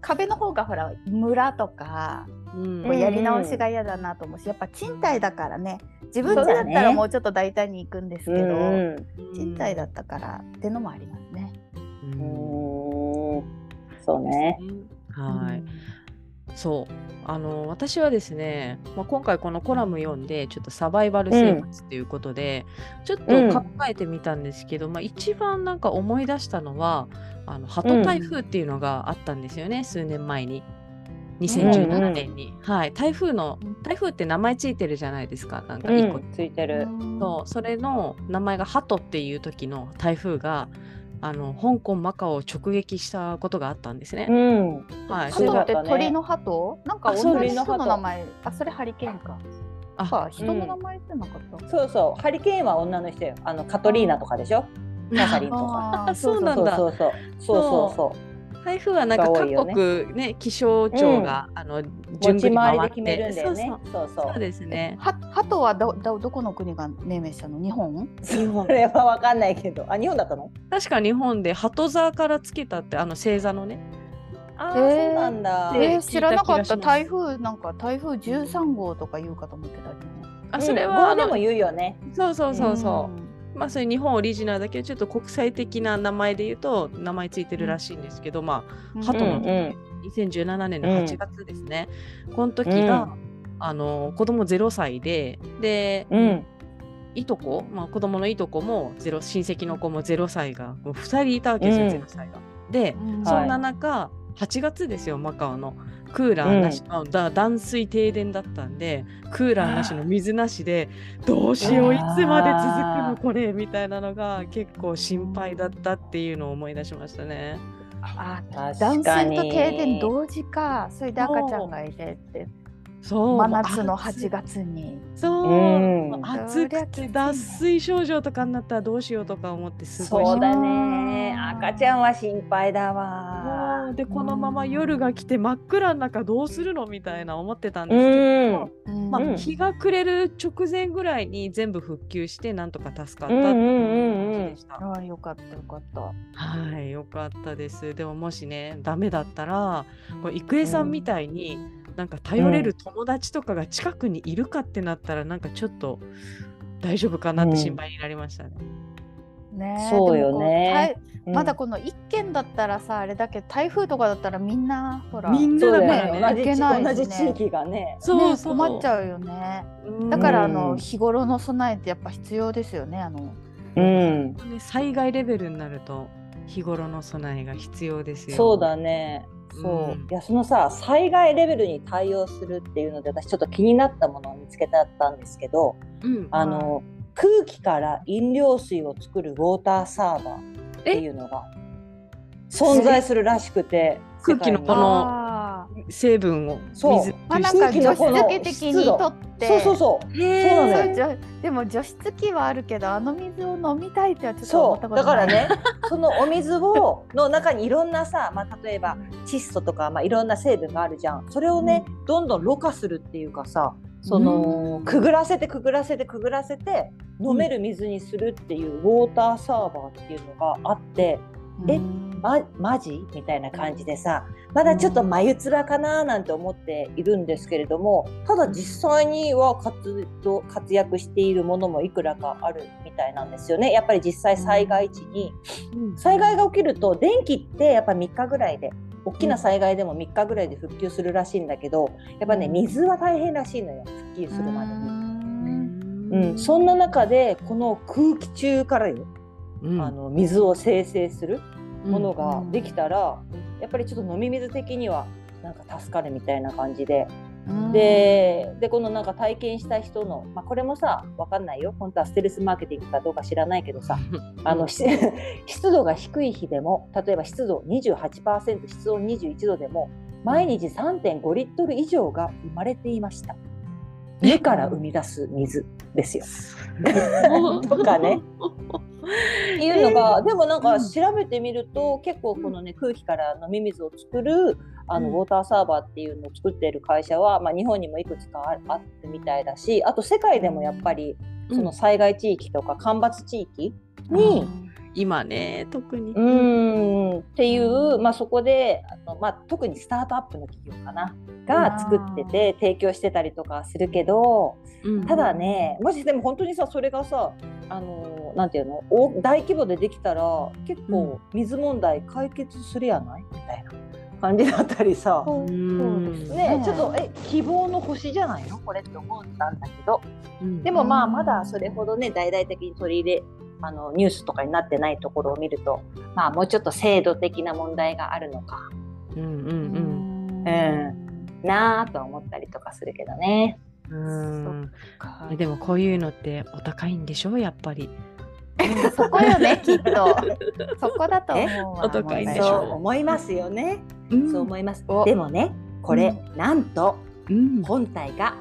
壁の方がほらムラとか、うん、もうやり直しが嫌だなと思うし、やっぱ賃貸だからね、自分家だったらもうちょっと大胆に行くんですけど、ね、賃貸だったからってのもありますね。うん、そうね、はい、うん、そうあの私はですね、まあ、今回このコラム読んでちょっとサバイバル生活ということで、うん、ちょっと考えてみたんですけど、うん、まあ、一番なんか思い出したのはあの鳩台風っていうのがあったんですよね、うん、数年前ににせんじゅうななねんに、うんうん、はい、台風の台風って名前ついてるじゃないですか、なんかいっこ、うん、ついてる。そう、それの名前が鳩っていう時の台風があの香港マカオを直撃したことがあったんですね。うん、はい。鳩って鳥の鳩？なんか同じ人の名前。あ、それハリケーンか。あ、か人の名前ってなかった、うん。そうそう。ハリケーンは女の人よ。あのカトリーナとかでしょ。カサリンとか。あ、そうなんだ。そうそうそうそうそう。台風はなんか各国ね、気象庁が、うん、あの順繰り回って決めるんだよね。そうそう。そうですね。は鳩はどどどこの国が命名したの？日本？日本。それはわかんないけど、あ、日本だったの？確か日本で鳩座からつけたって、あの星座のね。あ、えー、そうなんだ。えー、知らなかった。台風なんか台風じゅうさんごうとか言うかと思ってたけど、ね。あ、それは、うん、でも言うよね。そうそうそうそう。うまあ、それ日本オリジナルだけどちょっと国際的な名前で言うと名前ついてるらしいんですけど、うん、まあハトの時、うん、にせんじゅうななねんのはちがつですね、うん、この時が、うん、あの子供ゼロさいでで、うん、いとこ、まあ、子供のいとこもゼロ、親戚の子もゼロさいがもうふたりいたわけですよ、うん、ゼロさいが。で、うん、そんな中、はい、はちがつですよ、マカオのクーラーなし、うん、だ断水停電だったんでクーラーなしの水なしでどうしよう、いつまで続くのこれみたいなのが結構心配だったっていうのを思い出しましたね。あ、断水と停電同時か。それで赤ちゃんがいてってそう真夏のはちがつにそう、うん、暑くて脱水症状とかになったらどうしようとか思って、すごいそうだね、赤ちゃんは心配だわ。でこのまま夜が来て真っ暗の中どうするのみたいな思ってたんですけど、うん、まあ、日が暮れる直前ぐらいに全部復旧してなんとか助かったっていう感じでした。ああ、よかったよかった、はい、よかったです。でももしねダメだったらこれ郁恵さんみたいに、うん、なんか頼れる友達とかが近くにいるかってなったら、うん、なんかちょっと大丈夫かなって心配になりましたね。うん、ね、そうよね。うん、まだこの一軒だったらさあれだけど、台風とかだったらみんなほらみんなだからね、同じ地域がね、そうそう、ね、困っちゃうよね。だからあの日頃の備えってやっぱ必要ですよね。あの、うん、災害レベルになると日頃の備えが必要ですよ。そうだね。そう、うん、いやそのさ災害レベルに対応するっていうので私ちょっと気になったものを見つけたんですけど、うん、あの空気から飲料水を作るウォーターサーバーっていうのが存在するらしくて、空気のこの成分を水、まあ、なんか除湿機的にとってそうそうそう、そうなのよ。でも除湿機はあるけどあの水を飲みたいってはちょっと思ったことない。そうだからねそのお水をの中にいろんなさ、まあ、例えば窒素とか、まあ、いろんな成分があるじゃん。それをね、うん、どんどんろ過するっていうかさ、その、うん、くぐらせてくぐらせてくぐらせて飲める水にするっていうウォーターサーバーっていうのがあって、うん、え、ま、マジみたいな感じでさ、まだちょっと眉面かななんて思っているんですけれども、ただ実際には 活, 活躍しているものもいくらかあるみたいなんですよね。やっぱり実際災害時に、災害が起きると電気ってやっぱみっかぐらいで大きな災害でもみっかぐらいで復旧するらしいんだけど、やっぱね水は大変らしいのよ、復旧するまでに。うんうん、そんな中でこの空気中からよ、うん、あの水を生成するものができたら、うん、やっぱりちょっと飲み水的にはなんか助かるみたいな感じで、うん、で, でこのなんか体験した人の、まあ、これもさ分かんないよ、本当はステルスマーケティングかどうか知らないけどさあの湿度が低い日でも、例えば湿度 にじゅうはちパーセント 室温にじゅういちどでも毎日 さんてんご リットル以上が生まれていました。目から生み出す水ですよとかねっていうのが、でもなんか調べてみると、結構このね空気から飲み水を作るあのウォーターサーバーっていうのを作っている会社は、まあ、日本にもいくつかあってみたいだし、あと世界でもやっぱりその災害地域とか干ばつ地域に、うん、今ね特にうんっていう、まあ、そこであの、まあ、特にスタートアップの企業かなが作ってて提供してたりとかするけど、うん、ただね、もしでも本当にさそれがさあのなんていうの大規模でできたら結構水問題解決するやないみたいな感じだったりさ、うん、そうですね、うん、ちょっとえ希望の星じゃないのこれって思ったんだけど、うん、でもまあまだそれほどね大々的に取り入れあのニュースとかになってないところを見ると、まあ、もうちょっと制度的な問題があるのか、うんうんうんうん、なぁと思ったりとかするけどね。うん、そっか。でもこういうのってお高いんでしょやっぱりそこよねきっとそこだと思うわ。お高いんでしょ。そう思いますよね、うん、そう思います。でもねこれ、うん、なんと、うん、本体が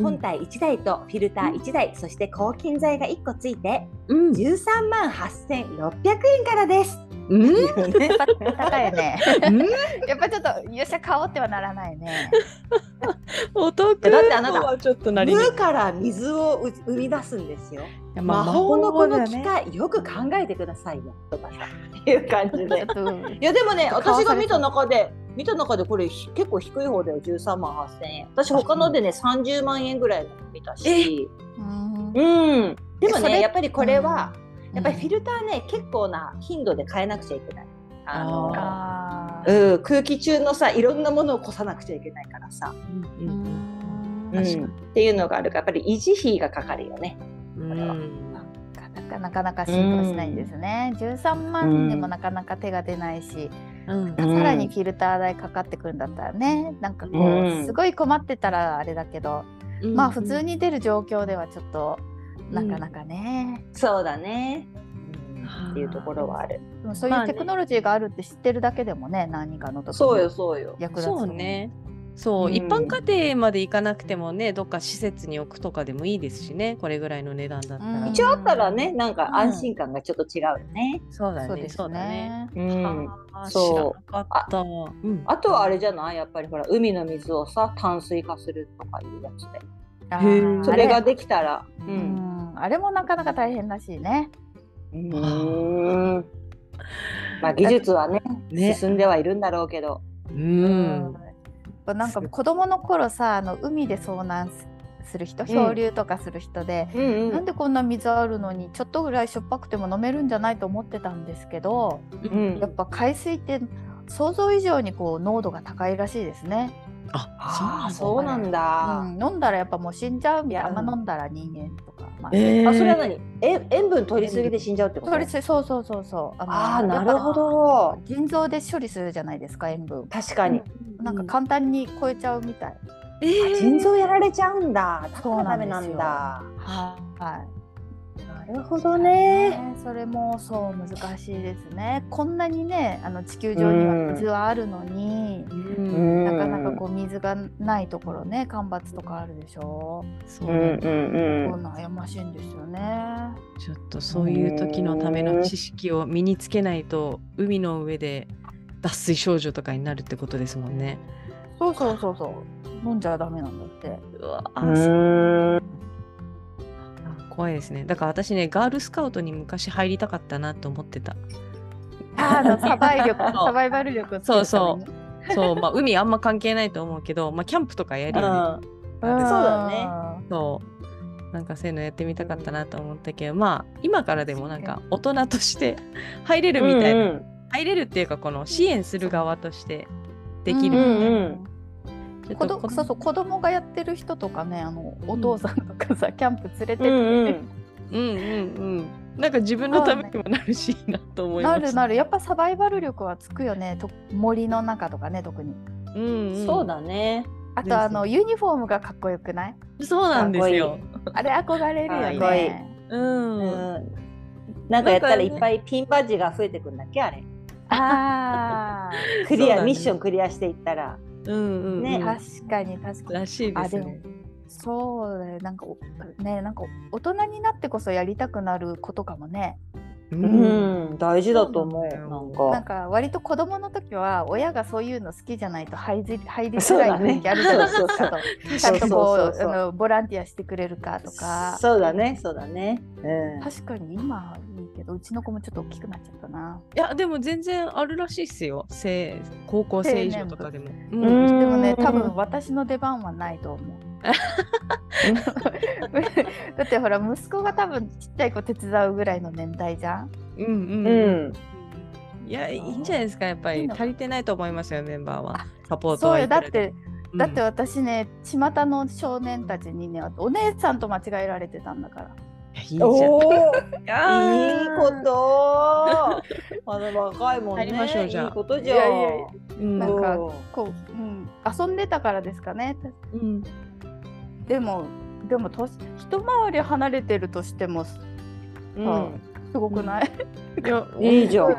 本体いちだいとフィルターいちだい、うん、そして抗菌剤がいっこついて、うん、じゅうさんまんはっせんろっぴゃくえんからです、うん、やっぱ高いよねやっぱちょっとよっしゃ買おうってはならないねお得だってあなたはちょっとなりに無から水を生み出すんですよ、まあ、魔法のこの機械、ね、よく考えてくださいよとかっていう感じでいやでもね私が見た中で見た中でこれ結構低い方だよ、じゅうさんまんはっせんえん。私他のでねさんじゅうまんえんぐらいの見たし、うん、うん、でもねやっぱりこれは、うん、やっぱりフィルターね結構な頻度で変えなくちゃいけない、あのあ、うん、空気中のさいろんなものをこさなくちゃいけないからさ、うんうんうん、確かにっていうのがあるからやっぱり維持費がかかるよねこれは、うんなかなか進行しないんですね、うん、じゅうさんまんでもなかなか手が出ないし、うん、さらにフィルター代かかってくるんだったらねなんかこう、うん、すごい困ってたらあれだけど、うん、まあ普通に出る状況ではちょっと、うん、なかなかね、うん、そうだねっていうところはある。でもそういうテクノロジーがあるって知ってるだけでもね、まあね、何かのところに役立つもんね。そう、うん、一般家庭まで行かなくてもねどっか施設に置くとかでもいいですしね、これぐらいの値段だったら、うん、一応あったらねなんか安心感がちょっと違うよね、うん、そうだねそうだね、うん、そう知らなかった。 あ,、うん、あとはあれじゃないやっぱりほら海の水をさ淡水化するとかいうやつで、あーそれができたらあ れ,、うん、あれもなかなか大変らしいね。うんまあ技術は ね, ね進んではいるんだろうけど、うんなんか子供の頃さあの海で遭難する人漂流とかする人で、うんうんうん、なんでこんな水あるのにちょっとぐらいしょっぱくても飲めるんじゃないと思ってたんですけど、うん、やっぱ海水って想像以上にこう濃度が高いらしいですね。あ、そうなんだ、うん、飲んだらやっぱもう死んじゃうみたいな、あんま飲んだら人間とか、まあえー、あそれは何え塩分取りすぎで死んじゃうってこと？取りすぎ、そうそうそうそう、ああなるほど、腎臓で処理するじゃないですか塩分。確かに、うん、なんか簡単に超えちゃうみたい、えー、腎臓やられちゃうんだ、だからダメなんだ。そうなんですよ、はい、なるほどね。それもそう難しいですね。こんなにねあの地球上には水はあるのに、うん、なかなかこう水がないところね干ばつとかあるでしょ。そう、うんうんうん、悩ましいんですよね。ちょっとそういう時のための知識を身につけないと海の上で脱水症状とかになるってことですもんね。そうそうそうそう飲んじゃダメなんだって。うわあ、うん、怖いですね。だから私ねガールスカウトに昔入りたかったなと思ってたあのサバイ力サバイバル力をつけるために。そうそうそう、まあ、海あんま関係ないと思うけど、まあ、キャンプとかやるよね。そうだね。そうなんかそういうのやってみたかったなと思ったけど、うん、まあ今からでもなんか大人として入れるみたいな、うんうん、入れるっていうかこの支援する側としてできるみたいな、うんうん、子どそうそう子供がやってる人とかね、あのお父さんとかさ、うん、キャンプ連れてって、うんうん、うんうんうん、なんか自分のためにもなるし、ね、いいなと思います。なるなる、やっぱサバイバル力はつくよね、と森の中とかね特に、うんうん、そうだね。あとあのユニフォームがかっこよくない？そうなんですよ。あれ憧れるよね。はいね、うんうん、なんかやったらいっぱいピンバッジが増えてくるんだっけあれ。あクリア、ね、ミッションクリアしていったら、うんうんうん、ね、確かに確かにらしいですね。そうね、なんかね、なんか大人になってこそやりたくなることかもね。うんうん、大事だと思う。なんかなんか割と子供の時は親がそういうの好きじゃないと入りづらい雰囲気あるじゃないですか。ちゃんとこう、あのボランティアしてくれるかとか。そうだねそうだね、うん、確かに今いいけどうちの子もちょっと大きくなっちゃったな。いやでも全然あるらしいっすよ、高校生以上とかでも、うんうん、でもね多分私の出番はないと思うだってほら息子が多分ちっちゃい子手伝うぐらいの年代じゃん。うんうん、うん、いやいいんじゃないですか、やっぱり足りてないと思いますよメンバーはサポートは。そうよ、だって、うん、だって私ね巷の少年たちにねお姉さんと間違えられてたんだから。いいじゃん、いやいいことまだ若いもんね、いいことじゃん。いやいや、うん、なんかこう、うん、遊んでたからですかね、うん、でもでもと一回り離れてるとしても、うん、すごくない？うん、いやいいじゃんあ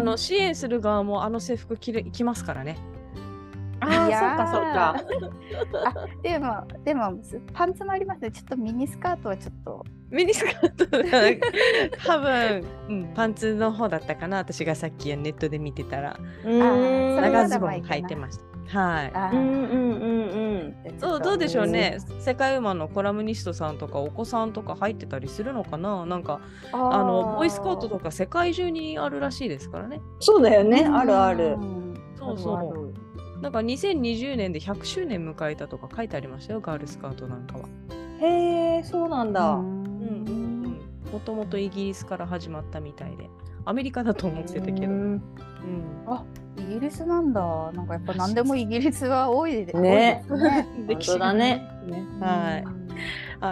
の支援する側もあの制服着れ着ますからね。ああそうかそうかあでもでもパンツもありますね。ちょっとミニスカートはちょっとミニスカート多分、うん、パンツの方だったかな、私がさっきネットで見てたら。うん、長ズボン履いてました。はい、うんうんうんうん。そう、どうでしょうね、世界ウーマンのコラムニストさんとかお子さんとか入ってたりするのかな。なんかああのボイスコートとか世界中にあるらしいですからね。そうだよね、あるある。そうそう、なんかにせんにじゅうねんでひゃくしゅうねん迎えたとか書いてありましたよ、ガールスカートなんかは。へー、そうなんだ。もともとイギリスから始まったみたいで、アメリカだと思ってたけど、うん、あ、イギリスなんだ。なんかやっぱ何でもイギリスは多いですね。本当だね。はい、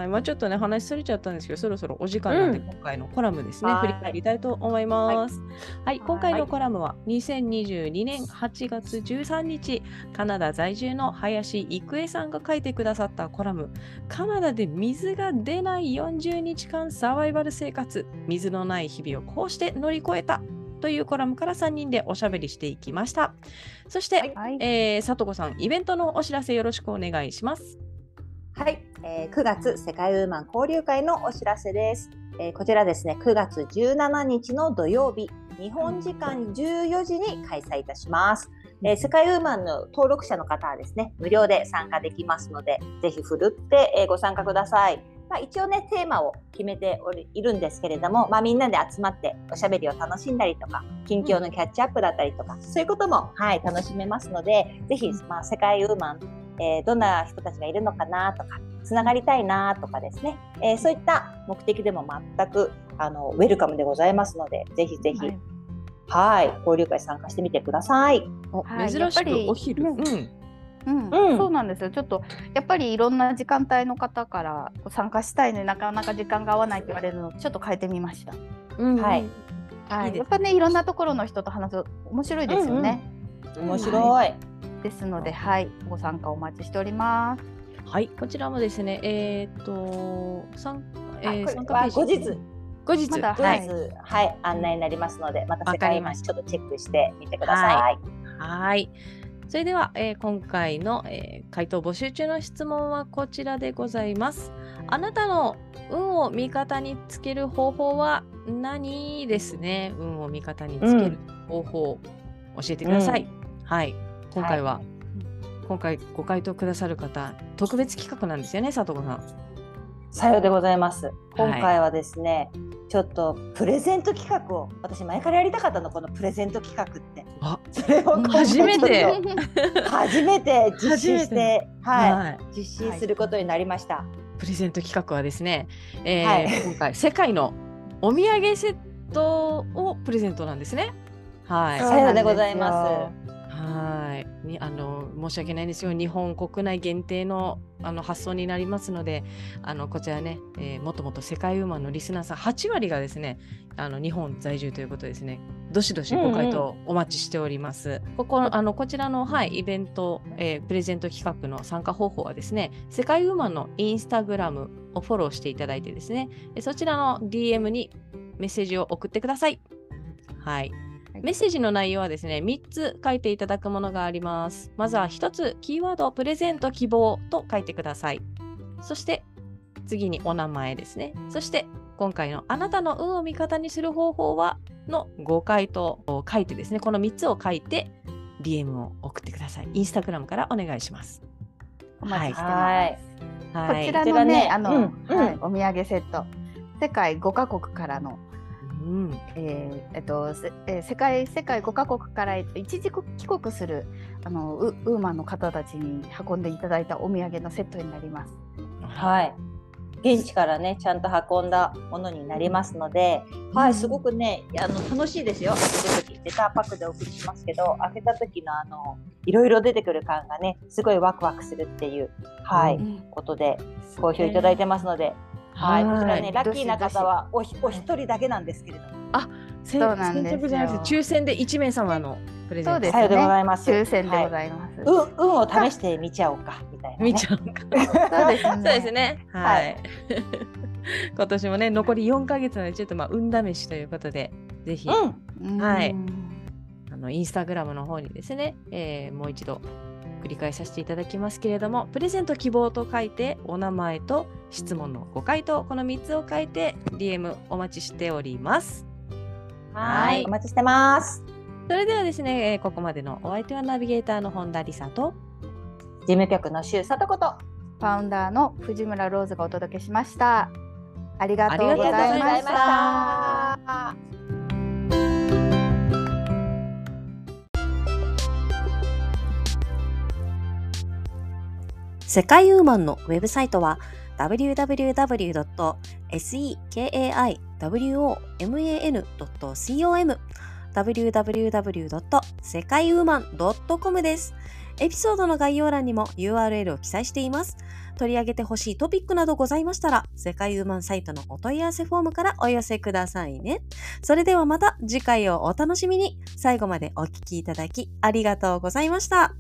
はい、まあちょっとね話されちゃったんですけど、そろそろお時間なんで、うん、今回のコラムですね振り返りたいと思います。はい、はい、今回のコラムはにせんにじゅうにねんはちがつじゅうさんにちカナダ在住の林郁恵さんが書いてくださったコラム、カナダで水が出ないよんじゅうにちかんサバイバル生活、水のない日々をこうして乗り越えたというコラムからさんにんでおしゃべりしていきました。そして、はい、えー、さとこさん、イベントのお知らせよろしくお願いします。はい、えー、くがつ世界ウーマン交流会のお知らせです、えー、こちらですねくがつじゅうしちにちの土曜日日本時間じゅうよじに開催いたします、えー、世界ウーマンの登録者の方はですね無料で参加できますのでぜひふるってご参加ください。まあ、一応ねテーマを決めておりいるんですけれども、まあ、みんなで集まっておしゃべりを楽しんだりとか近況のキャッチアップだったりとか、うん、そういうことも、はい、楽しめますのでぜひ、まあ、世界ウーマン、えー、どんな人たちがいるのかなとかつながりたいなとかですね、えー、そういった目的でも全くあのウェルカムでございますのでぜひぜひ、はいはい、交流会参加してみてください。はい、珍しくお昼、うんうんうんうん、そうなんですよ。ちょっとやっぱりいろんな時間帯の方から参加したいね、なかなか時間が合わないって言われるのをちょっと変えてみました、うん、はい、はい。やっぱねいろんなところの人と話す面白いですよね、うんうん、面白い、はい、ですので、はい、ご参加お待ちしております。はい、こちらもですねえー、っと参加、えー、参加ページ後日後日、まだ後日、はいはい、案内になりますのでまた世界にちょっとチェックしてみてください。はい、それでは、えー、今回の、えー、回答募集中の質問はこちらでございます。あなたの運を味方につける方法は何ですね。運を味方につける方法、うん、教えてください、うん、はい。今回は、はい、今回ご回答くださる方特別企画なんですよね佐藤さん。さようでございます。今回はですね、はい、ちょっとプレゼント企画を私前からやりたかったのこのプレゼント企画って、あそれを初めて初めて実施して、はいはい、実施することになりました、はい。プレゼント企画はですね、えーはい、今回世界のお土産セットをプレゼントなんですね。はい、さようでございます。はいにあの申し訳ないんですが日本国内限定 の, あの発送になりますので、あのこちらね、えー、もっともっと世界ウーマンのリスナーさんはちわりがですね、あの日本在住ということですね。どしどしご回答お待ちしております、うんうん、こ, こ, あのこちらの、はい、イベント、えー、プレゼント企画の参加方法はですね、世界ウーマンのインスタグラムをフォローしていただいてですね、そちらの ディーエム にメッセージを送ってください。はい、メッセージの内容はですね、みっつ書いていただくものがあります。まずはひとつ、キーワードプレゼント希望と書いてください。そして次にお名前ですね。そして今回のあなたの運を味方にする方法はのご回答を書いてですね、このみっつを書いて ディーエム を送ってください。インスタグラムからお願いします。お待ちしてます、はいはい、こちらの ね, ねあの、うんうんはい、お土産セット、世界ごかこくからの、うんえーえっとえー、世界、世界ごかこくから一時帰国するあの ウ, ウーマンの方たちに運んでいただいたお土産のセットになります。はい、現地からねちゃんと運んだものになりますので、はい、すごくねあの楽しいですよ。レターパックでお送りしますけど、開けた時のあのいろいろ出てくる感がねすごいワクワクするっていう、はいうん、ことで好評いただいてますので、はい、こちらね、ラッキーな方はおひ、お一人だけなんですけれども、あ、先着じゃなくて抽選でいち名様のプレゼントですね。そうですね、さようでございます。抽選でございます。はい、う運を試してみちゃおうかみたいな、ね。見ちゃおうか。そうですね。そうですね。はい。今年もね残りよんかげつなのでちょっとまあ運試しということでぜひ、うん、はいあのインスタグラムの方にですね、えー、もう一度。繰り返させていただきますけれども、プレゼント希望と書いてお名前と質問のご回答、このみっつを書いて ディーエム お待ちしております。はい、お待ちしてます。それではですね、ここまでのお相手はナビゲーターの本田理沙と事務局の周佐とことファウンダーの藤村ローズがお届けしました。ありがとうございました。世界ウーマンのウェブサイトは ダブリューダブリューダブリュードットセカイウーマンドットコム ダブリューダブリューダブリュードットセカイウーマンドットコム です。エピソードの概要欄にも ユーアールエル を記載しています。取り上げてほしいトピックなどございましたら、世界ウーマンサイトのお問い合わせフォームからお寄せくださいね。それではまた次回をお楽しみに。最後までお聞きいただきありがとうございました。